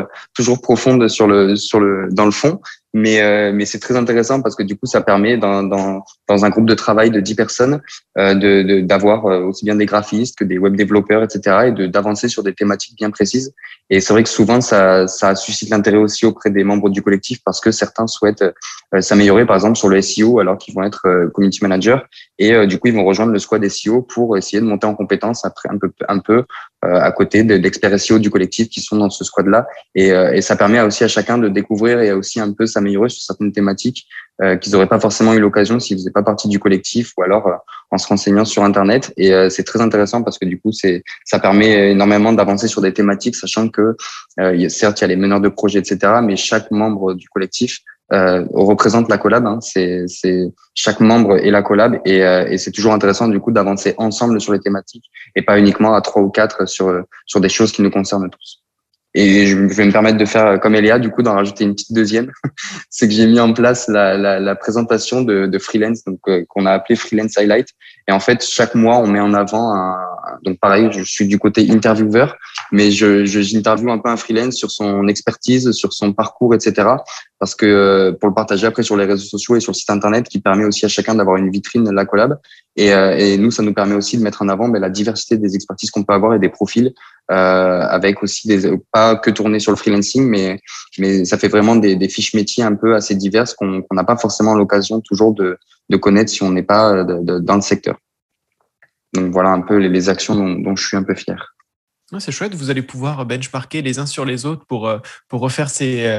profondes dans le fond. Mais c'est très intéressant parce que du coup, ça permet dans un groupe de travail de 10 personnes d'avoir aussi bien des graphistes que des web développeurs, etc., et d'avancer sur des thématiques bien précises. Et c'est vrai que souvent, ça suscite l'intérêt aussi auprès des membres du collectif parce que certains souhaitent s'améliorer, par exemple, sur le SEO alors qu'ils vont être community manager. Et du coup, ils vont rejoindre le squad SEO pour essayer de monter en compétences après un peu à côté d'experts SEO du collectif qui sont dans ce squad-là. Et ça permet aussi à chacun de découvrir et aussi un peu s'améliorer sur certaines thématiques qu'ils n'auraient pas forcément eu l'occasion s'ils faisaient pas partie du collectif ou alors en se renseignant sur Internet. Et c'est très intéressant parce que du coup, ça permet énormément d'avancer sur des thématiques, sachant que certes, il y a les meneurs de projets, etc., mais chaque membre du collectif représente la collab. C'est chaque membre est la collab et c'est toujours intéressant du coup d'avancer ensemble sur les thématiques et pas uniquement à 3 ou 4 sur des choses qui nous concernent tous. Et je vais me permettre de faire comme Eléa, du coup, d'en rajouter une petite deuxième. C'est que j'ai mis en place la présentation de freelance, donc qu'on a appelé freelance highlight. Et en fait, chaque mois, on met en avant un donc pareil, je suis du côté intervieweur, mais j'interviewe un peu un freelance sur son expertise, sur son parcours, etc. Parce que pour le partager après sur les réseaux sociaux et sur le site internet, qui permet aussi à chacun d'avoir une vitrine, la collab. Et nous, ça nous permet aussi de mettre en avant la diversité des expertises qu'on peut avoir et des profils, avec aussi des, pas que tourner sur le freelancing, mais ça fait vraiment des fiches métiers un peu assez diverses qu'on n'a pas forcément l'occasion toujours de connaître si on n'est pas dans le secteur. Donc voilà un peu les actions dont je suis un peu fier. C'est chouette, vous allez pouvoir benchmarker les uns sur les autres pour refaire ces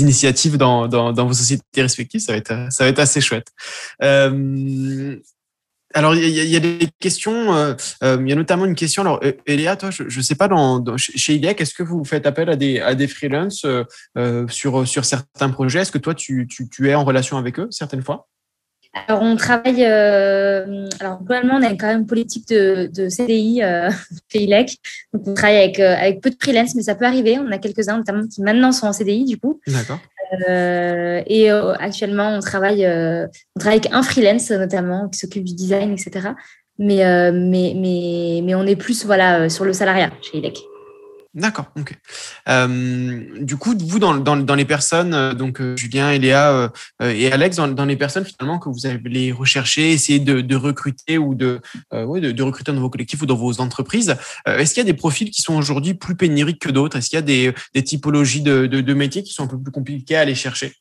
initiatives dans vos sociétés respectives, ça va être assez chouette. Alors, il y a des questions. Il y a notamment une question. Alors, Eléa, toi, je ne sais pas, chez ilek, est-ce que vous faites appel à des freelances sur certains projets? Est-ce que toi, tu es en relation avec eux certaines fois? Alors, on travaille… globalement, on a quand même une politique de CDI chez ilek. Donc, on travaille avec peu de freelance, mais ça peut arriver. On a quelques-uns, notamment, qui maintenant sont en CDI, du coup. D'accord. Et actuellement, on travaille avec un freelance, notamment, qui s'occupe du design, etc. Mais on est plus sur le salariat chez ilek. D'accord, ok. Du coup, vous, dans les personnes, donc Julien, Eléa et Alex, dans les personnes finalement que vous allez rechercher, essayer de recruter ou de recruter dans vos collectifs ou dans vos entreprises, est-ce qu'il y a des profils qui sont aujourd'hui plus pénuriques que d'autres? Est-ce qu'il y a des typologies de métiers qui sont un peu plus compliquées à aller chercher?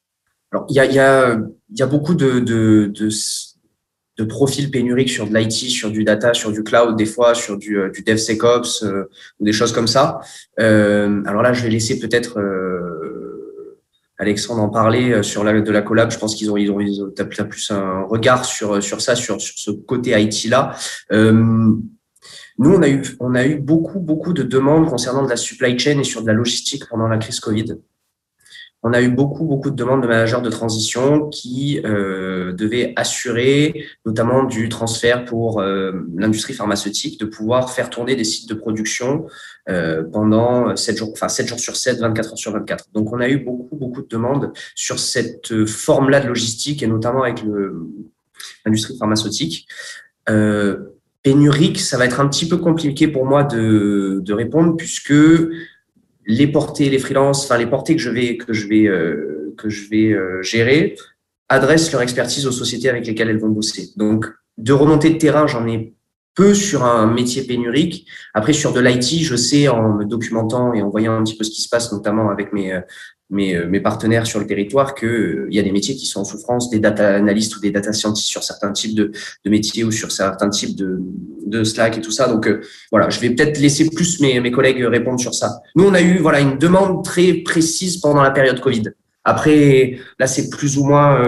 Alors, il y a beaucoup de profils pénuriques sur de l'IT, sur du data, sur du cloud, des fois sur du DevSecOps ou des choses comme ça. Alors là, je vais laisser peut-être Alexandre en parler sur de la collab. Je pense qu'ils ont plus un regard sur ça, sur ce côté IT là. Nous, on a eu beaucoup de demandes concernant de la supply chain et sur de la logistique pendant la crise Covid. On a eu beaucoup de demandes de managers de transition qui devaient assurer, notamment du transfert pour l'industrie pharmaceutique, de pouvoir faire tourner des sites de production pendant 7 jours sur 7, 24 heures sur 24. Donc, on a eu beaucoup de demandes sur cette forme-là de logistique et notamment avec l'industrie pharmaceutique. Pénurique, ça va être un petit peu compliqué pour moi de répondre puisque les portées que je vais gérer adressent leur expertise aux sociétés avec lesquelles elles vont bosser. Donc, de remontée de terrain, j'en ai peu sur un métier pénurique. Après, sur de l'IT, je sais, en me documentant et en voyant un petit peu ce qui se passe, notamment avec mes partenaires sur le territoire, qu'il y a des métiers qui sont en souffrance, des data analystes ou des data scientists sur certains types de métiers ou sur certains types de Slack et tout ça. Donc, je vais peut-être laisser plus mes collègues répondre sur ça. Nous, on a eu une demande très précise pendant la période Covid. Après, là, c'est plus ou moins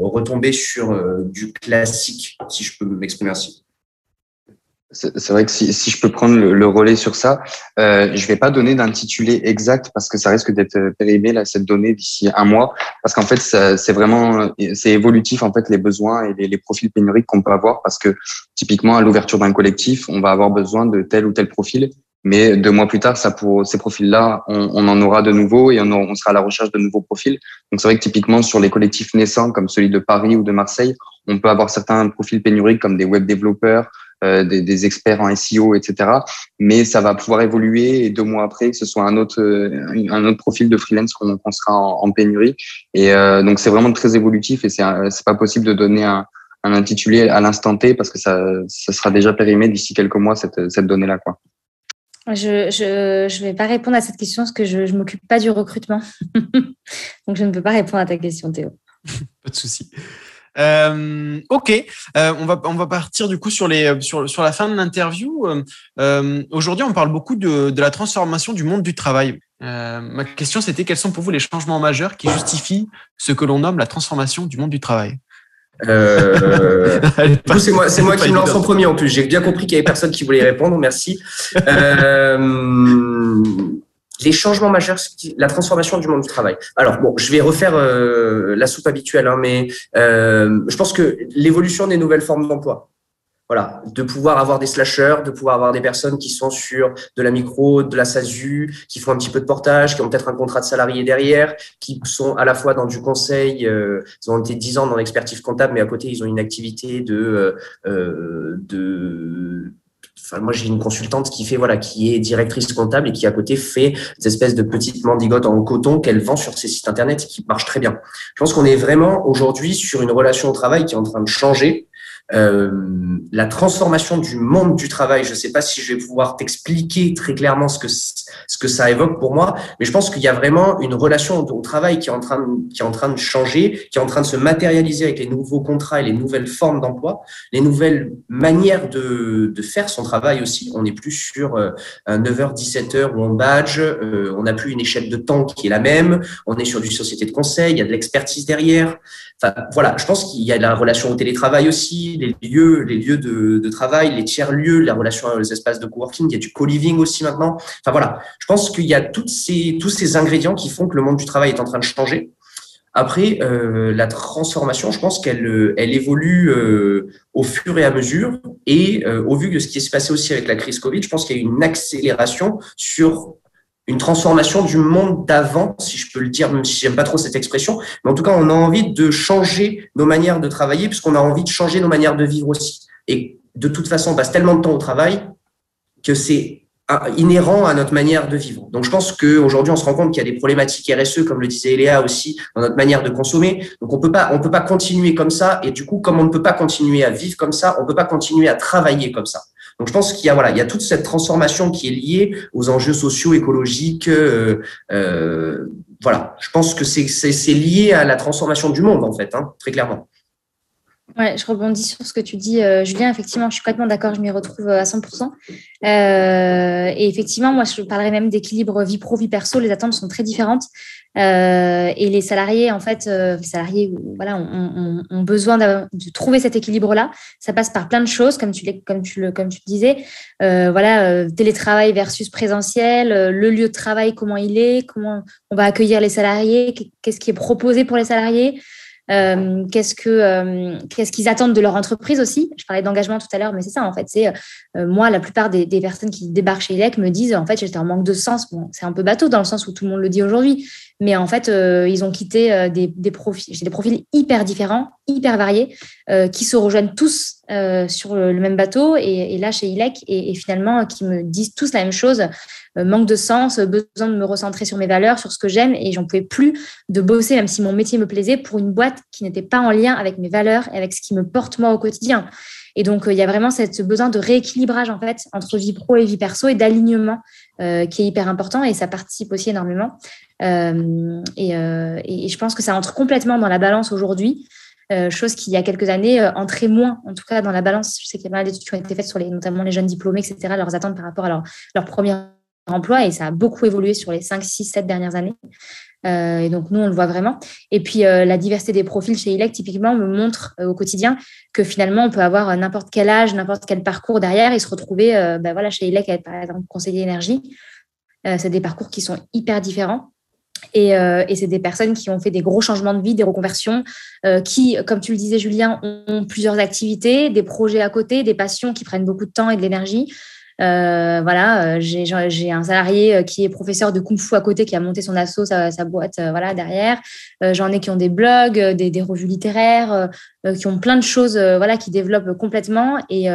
retombé sur du classique, si je peux m'exprimer ainsi. C'est vrai que si je peux prendre le relais sur ça, je vais pas donner d'intitulé exact parce que ça risque d'être périmé cette donnée d'ici un mois, parce qu'en fait c'est évolutif en fait les besoins et les profils pénuriques qu'on peut avoir, parce que typiquement à l'ouverture d'un collectif, on va avoir besoin de tel ou tel profil. Mais 2 mois plus tard, pour ces profils-là, on en aura de nouveaux et on sera à la recherche de nouveaux profils. Donc, c'est vrai que typiquement, sur les collectifs naissants, comme celui de Paris ou de Marseille, on peut avoir certains profils pénuriques comme des web développeurs, des experts en SEO, etc. Mais ça va pouvoir évoluer et 2 mois après, que ce soit un autre profil de freelance qu'on sera en pénurie. Et donc, c'est vraiment très évolutif et c'est pas possible de donner un intitulé à l'instant T parce que ça sera déjà périmé d'ici quelques mois, cette donnée-là, quoi. Je vais pas répondre à cette question parce que je m'occupe pas du recrutement. Donc, je ne peux pas répondre à ta question, Théo. Pas de souci. On va partir du coup sur la fin de l'interview. Aujourd'hui, on parle beaucoup de la transformation du monde du travail. Ma question, c'était quels sont pour vous les changements majeurs qui justifient ce que l'on nomme la transformation du monde du travail? C'est moi qui me lance en premier en plus. J'ai bien compris qu'il y avait personne qui voulait répondre. Merci. Les changements majeurs, la transformation du monde du travail. Alors bon, je vais refaire la soupe habituelle, mais je pense que l'évolution des nouvelles formes d'emploi. Voilà, de pouvoir avoir des slasheurs, de pouvoir avoir des personnes qui sont sur de la micro, de la SASU, qui font un petit peu de portage, qui ont peut-être un contrat de salarié derrière, qui sont à la fois dans du conseil, ils ont été 10 ans dans l'expertise comptable, mais à côté, ils ont une activité Enfin, moi, j'ai une consultante qui fait, voilà, qui est directrice comptable et qui, à côté, fait des espèces de petites mandigotes en coton qu'elle vend sur ses sites Internet et qui marchent très bien. Je pense qu'on est vraiment aujourd'hui sur une relation au travail qui est en train de changer. La transformation du monde du travail, je ne sais pas si je vais pouvoir t'expliquer très clairement ce que ça évoque pour moi, mais je pense qu'il y a vraiment une relation au travail qui est en train de changer, qui est en train de se matérialiser avec les nouveaux contrats et les nouvelles formes d'emploi, les nouvelles manières de faire son travail aussi. On n'est plus sur un 9h-17h où on badge, on n'a plus une échelle de temps qui est la même, on est sur du société de conseil, il y a de l'expertise derrière. Enfin, voilà, je pense qu'il y a la relation au télétravail aussi, les lieux de travail, les tiers-lieux, la relation aux espaces de coworking, il y a du co-living aussi maintenant. Enfin, voilà, je pense qu'il y a tous ces ingrédients qui font que le monde du travail est en train de changer. Après, la transformation, je pense qu'elle évolue au fur et à mesure et au vu de ce qui s'est passé aussi avec la crise Covid, je pense qu'il y a une accélération sur une transformation du monde d'avant, si je peux le dire, même si j'aime pas trop cette expression. Mais en tout cas, on a envie de changer nos manières de travailler puisqu'on a envie de changer nos manières de vivre aussi. Et de toute façon, on passe tellement de temps au travail que c'est inhérent à notre manière de vivre. Donc, je pense qu'aujourd'hui, on se rend compte qu'il y a des problématiques RSE, comme le disait Eléa aussi, dans notre manière de consommer. Donc, on peut pas continuer comme ça. Et du coup, comme on ne peut pas continuer à vivre comme ça, on peut pas continuer à travailler comme ça. Donc, je pense qu'il y a toute cette transformation qui est liée aux enjeux sociaux, écologiques. Voilà, je pense que c'est lié à la transformation du monde, en fait, hein, très clairement. Ouais, je rebondis sur ce que tu dis, Julien. Effectivement, je suis complètement d'accord, je m'y retrouve à 100%. Et effectivement, moi, je parlerais même d'équilibre vie pro, vie perso. Les attentes sont très différentes. Et les salariés, en fait, ont besoin de trouver cet équilibre-là. Ça passe par plein de choses, comme tu disais. Télétravail versus présentiel, le lieu de travail, comment il est, comment on va accueillir les salariés, qu'est-ce qui est proposé pour les salariés. Qu'est-ce qu'ils attendent de leur entreprise aussi. Je parlais d'engagement tout à l'heure, mais c'est ça en fait. C'est moi, la plupart des personnes qui débarquent chez ilek me disent en fait j'étais en manque de sens. Bon, c'est un peu bateau dans le sens où tout le monde le dit aujourd'hui, mais en fait ils ont quitté des profils. J'ai des profils hyper différents, hyper variés, qui se rejoignent tous sur le même bateau et là chez ilek et finalement qui me disent tous la même chose. Manque de sens, besoin de me recentrer sur mes valeurs, sur ce que j'aime, et j'en pouvais plus de bosser, même si mon métier me plaisait, pour une boîte qui n'était pas en lien avec mes valeurs et avec ce qui me porte moi au quotidien. Et donc, il y a vraiment ce besoin de rééquilibrage en fait entre vie pro et vie perso et d'alignement qui est hyper important et ça participe aussi énormément. Et je pense que ça entre complètement dans la balance aujourd'hui, chose qui, il y a quelques années, entrait moins, en tout cas, dans la balance. Je sais qu'il y a pas mal d'études qui ont été faites sur notamment les jeunes diplômés, etc., leurs attentes par rapport à leur première emploi et ça a beaucoup évolué sur les 5, 6, 7 dernières années. Et donc, nous, on le voit vraiment. Et puis, la diversité des profils chez ilek, typiquement, me montre au quotidien que finalement, on peut avoir n'importe quel âge, n'importe quel parcours derrière et se retrouver chez ilek, être, par exemple, conseiller énergie. C'est des parcours qui sont hyper différents. Et c'est des personnes qui ont fait des gros changements de vie, des reconversions, qui, comme tu le disais, Julien, ont plusieurs activités, des projets à côté, des passions qui prennent beaucoup de temps et de l'énergie. J'ai un salarié qui est professeur de kung-fu à côté, qui a monté son asso, sa boîte, derrière. J'en ai qui ont des blogs, des revues littéraires, qui ont plein de choses, qui développent complètement et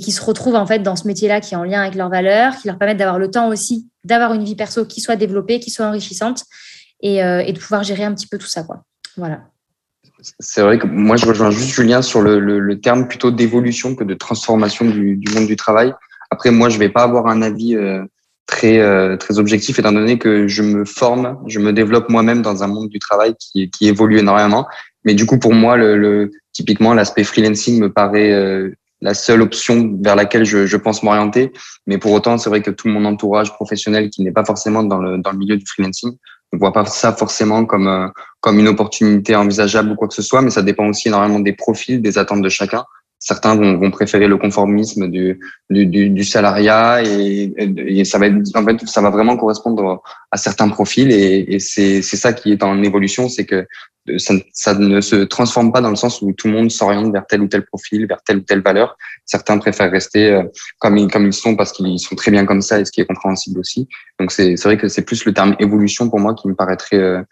qui se retrouvent en fait dans ce métier-là qui est en lien avec leurs valeurs, qui leur permettent d'avoir le temps aussi, d'avoir une vie perso qui soit développée, qui soit enrichissante et de pouvoir gérer un petit peu tout ça, quoi. Voilà. C'est vrai que moi je rejoins juste Julien sur le terme plutôt d'évolution que de transformation du monde du travail. Après, moi, je vais pas avoir un avis très objectif, étant donné que je me forme, je me développe moi-même dans un monde du travail qui évolue énormément. Mais du coup, pour moi, typiquement, l'aspect freelancing me paraît la seule option vers laquelle je pense m'orienter. Mais pour autant, c'est vrai que tout mon entourage professionnel qui n'est pas forcément dans le milieu du freelancing ne voit pas ça forcément comme une opportunité envisageable ou quoi que ce soit. Mais ça dépend aussi énormément des profils, des attentes de chacun. Certains vont préférer le conformisme du salariat et ça va être, en fait, ça va vraiment correspondre à certains profils et c'est ça qui est en évolution, c'est que ça ne se transforme pas dans le sens où tout le monde s'oriente vers tel ou tel profil, vers telle ou telle valeur. Certains préfèrent rester comme ils sont parce qu'ils sont très bien comme ça et ce qui est compréhensible aussi. Donc c'est vrai que c'est plus le terme évolution pour moi qui me paraîtrait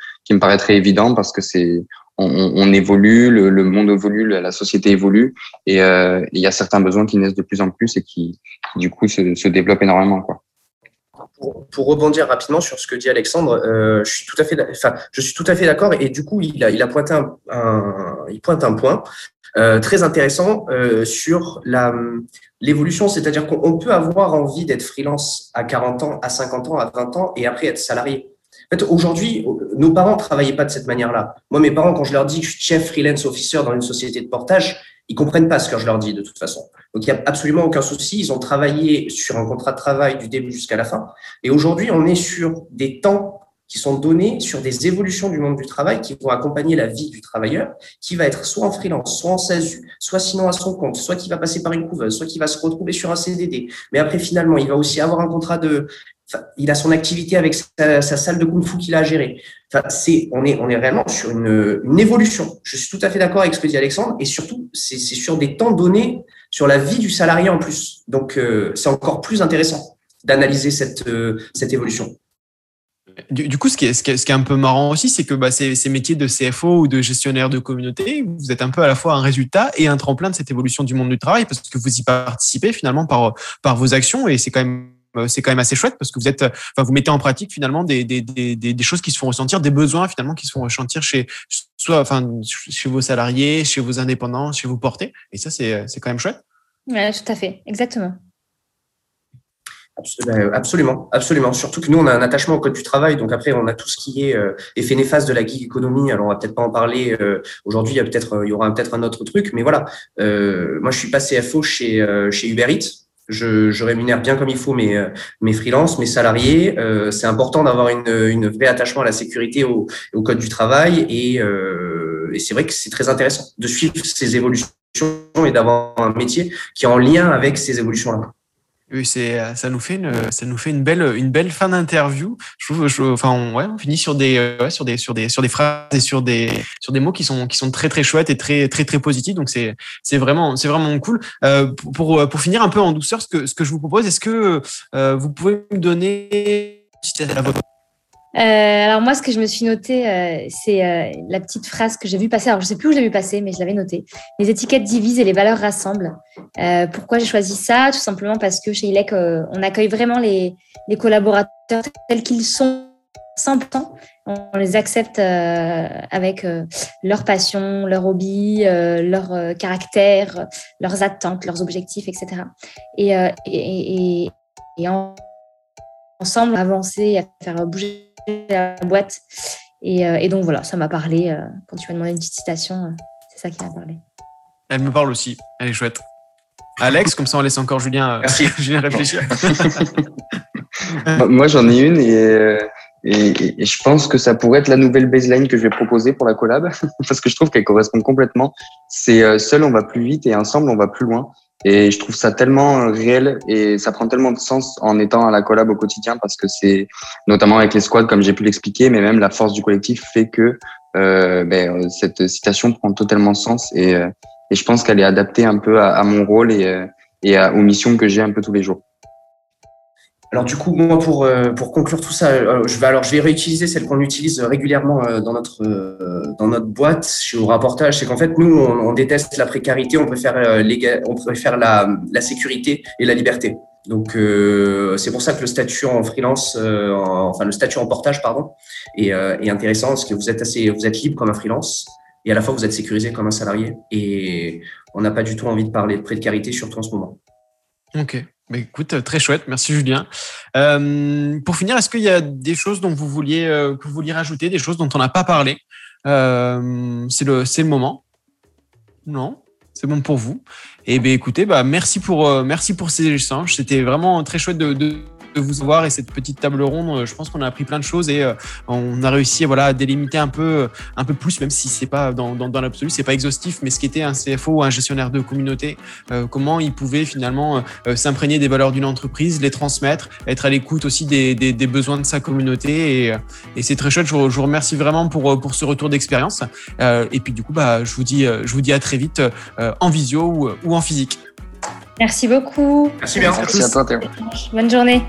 évident parce que c'est on évolue, le monde évolue, la société évolue, et il y a certains besoins qui naissent de plus en plus et qui, du coup, se développent énormément, quoi. Pour rebondir rapidement sur ce que dit Alexandre, je suis tout à fait d'accord, et du coup, il pointe un point très intéressant sur l'évolution, c'est-à-dire qu'on peut avoir envie d'être freelance à 40 ans, à 50 ans, à 20 ans, et après être salarié. En fait, aujourd'hui, nos parents ne travaillaient pas de cette manière-là. Moi, mes parents, quand je leur dis que je suis chef freelance officer dans une société de portage, ils ne comprennent pas ce que je leur dis de toute façon. Donc, il n'y a absolument aucun souci. Ils ont travaillé sur un contrat de travail du début jusqu'à la fin. Et aujourd'hui, on est sur des temps qui sont donnés, sur des évolutions du monde du travail qui vont accompagner la vie du travailleur, qui va être soit en freelance, soit en SASU, soit sinon à son compte, soit qui va passer par une couveuse, soit qui va se retrouver sur un CDD. Mais après, finalement, il va aussi avoir un contrat de… Enfin, il a son activité avec sa salle de kung-fu qu'il a à gérer. Enfin, on est réellement sur une évolution. Je suis tout à fait d'accord avec ce que dit Alexandre. Et surtout, c'est sur des temps donnés, sur la vie du salarié en plus. Donc, c'est encore plus intéressant d'analyser cette évolution. Du coup, ce qui est un peu marrant aussi, c'est que ces métiers de CFO ou de gestionnaire de communauté, vous êtes un peu à la fois un résultat et un tremplin de cette évolution du monde du travail, parce que vous y participez finalement par vos actions, et c'est quand même assez chouette, parce que vous mettez en pratique finalement des choses qui se font ressentir, des besoins finalement qui se font ressentir chez vos salariés, chez vos indépendants, chez vos portés. Et ça, c'est quand même chouette. Ouais, tout à fait, exactement. Absolument, absolument. Surtout que nous, on a un attachement au code du travail. Donc après, on a tout ce qui est effet néfaste de la gig économie. Alors, on va peut-être pas en parler aujourd'hui. Il y aura peut-être un autre truc. Mais voilà, moi, je suis pas CFO chez Uber Eats. Je rémunère bien comme il faut mes freelances, mes salariés. C'est important d'avoir une vraie attachement à la sécurité, au code du travail. Et c'est vrai que c'est très intéressant de suivre ces évolutions et d'avoir un métier qui est en lien avec ces évolutions-là. Oui, ça nous fait une belle fin d'interview. On finit sur des phrases et sur des mots qui sont très très chouettes et très très très positifs. Donc c'est vraiment cool. Pour finir un peu en douceur, ce que je vous propose, est-ce que vous pouvez me donner alors moi, ce que je me suis noté, c'est la petite phrase que j'ai vue passer. Alors, je ne sais plus où je l'ai vue passer, mais je l'avais notée. Les étiquettes divisent et les valeurs rassemblent. Pourquoi j'ai choisi ça ? Tout simplement parce que chez ilek, on accueille vraiment les collaborateurs tels qu'ils sont, sans plan. On les accepte avec leur passion, leur hobby, leur caractère, leurs attentes, leurs objectifs, etc. Et ensemble, à avancer, à faire bouger la boîte, et donc voilà, ça m'a parlé. Quand tu m'as demandé une petite citation, c'est ça qui m'a parlé. Elle me parle aussi, elle est chouette. Alex, comme ça on laisse encore Julien, Julien réfléchir. Moi j'en ai une, et je pense que ça pourrait être la nouvelle baseline que je vais proposer pour la collab, parce que je trouve qu'elle correspond complètement. C'est seul on va plus vite et ensemble on va plus loin. Et je trouve ça tellement réel et ça prend tellement de sens en étant à la collab au quotidien, parce que c'est notamment avec les squads, comme j'ai pu l'expliquer, mais même la force du collectif fait que cette citation prend totalement sens, et je pense qu'elle est adaptée un peu à mon rôle et aux missions que j'ai un peu tous les jours. Alors du coup, moi, pour conclure tout ça, je vais réutiliser celle qu'on utilise régulièrement dans notre boîte chez Uraportage. C'est qu'en fait, nous, on déteste la précarité, on préfère la sécurité et la liberté. Donc c'est pour ça que le statut en freelance, le statut en portage, pardon, est intéressant, parce que vous êtes libre comme un freelance, et à la fois vous êtes sécurisé comme un salarié. Et on n'a pas du tout envie de parler de précarité, surtout en ce moment. Ok. Mais écoute, très chouette. Merci Julien. Pour finir, est-ce qu'il y a des choses que vous vouliez rajouter, des choses dont on n'a pas parlé ? C'est le moment. Non ? C'est bon pour vous. Eh bien, écoutez, merci pour ces échanges. C'était vraiment très chouette de vous voir, et cette petite table ronde, je pense qu'on a appris plein de choses, et on a réussi à délimiter un peu plus, même si c'est pas dans l'absolu, c'est pas exhaustif, mais ce qu'était un CFO ou un gestionnaire de communauté, comment il pouvait finalement s'imprégner des valeurs d'une entreprise, les transmettre, être à l'écoute aussi des besoins de sa communauté, et c'est très chouette. Je vous remercie vraiment pour ce retour d'expérience, et puis du coup je vous dis à très vite en visio ou en physique. Merci beaucoup. Merci bien. Merci à toi, Théo. Bonne journée.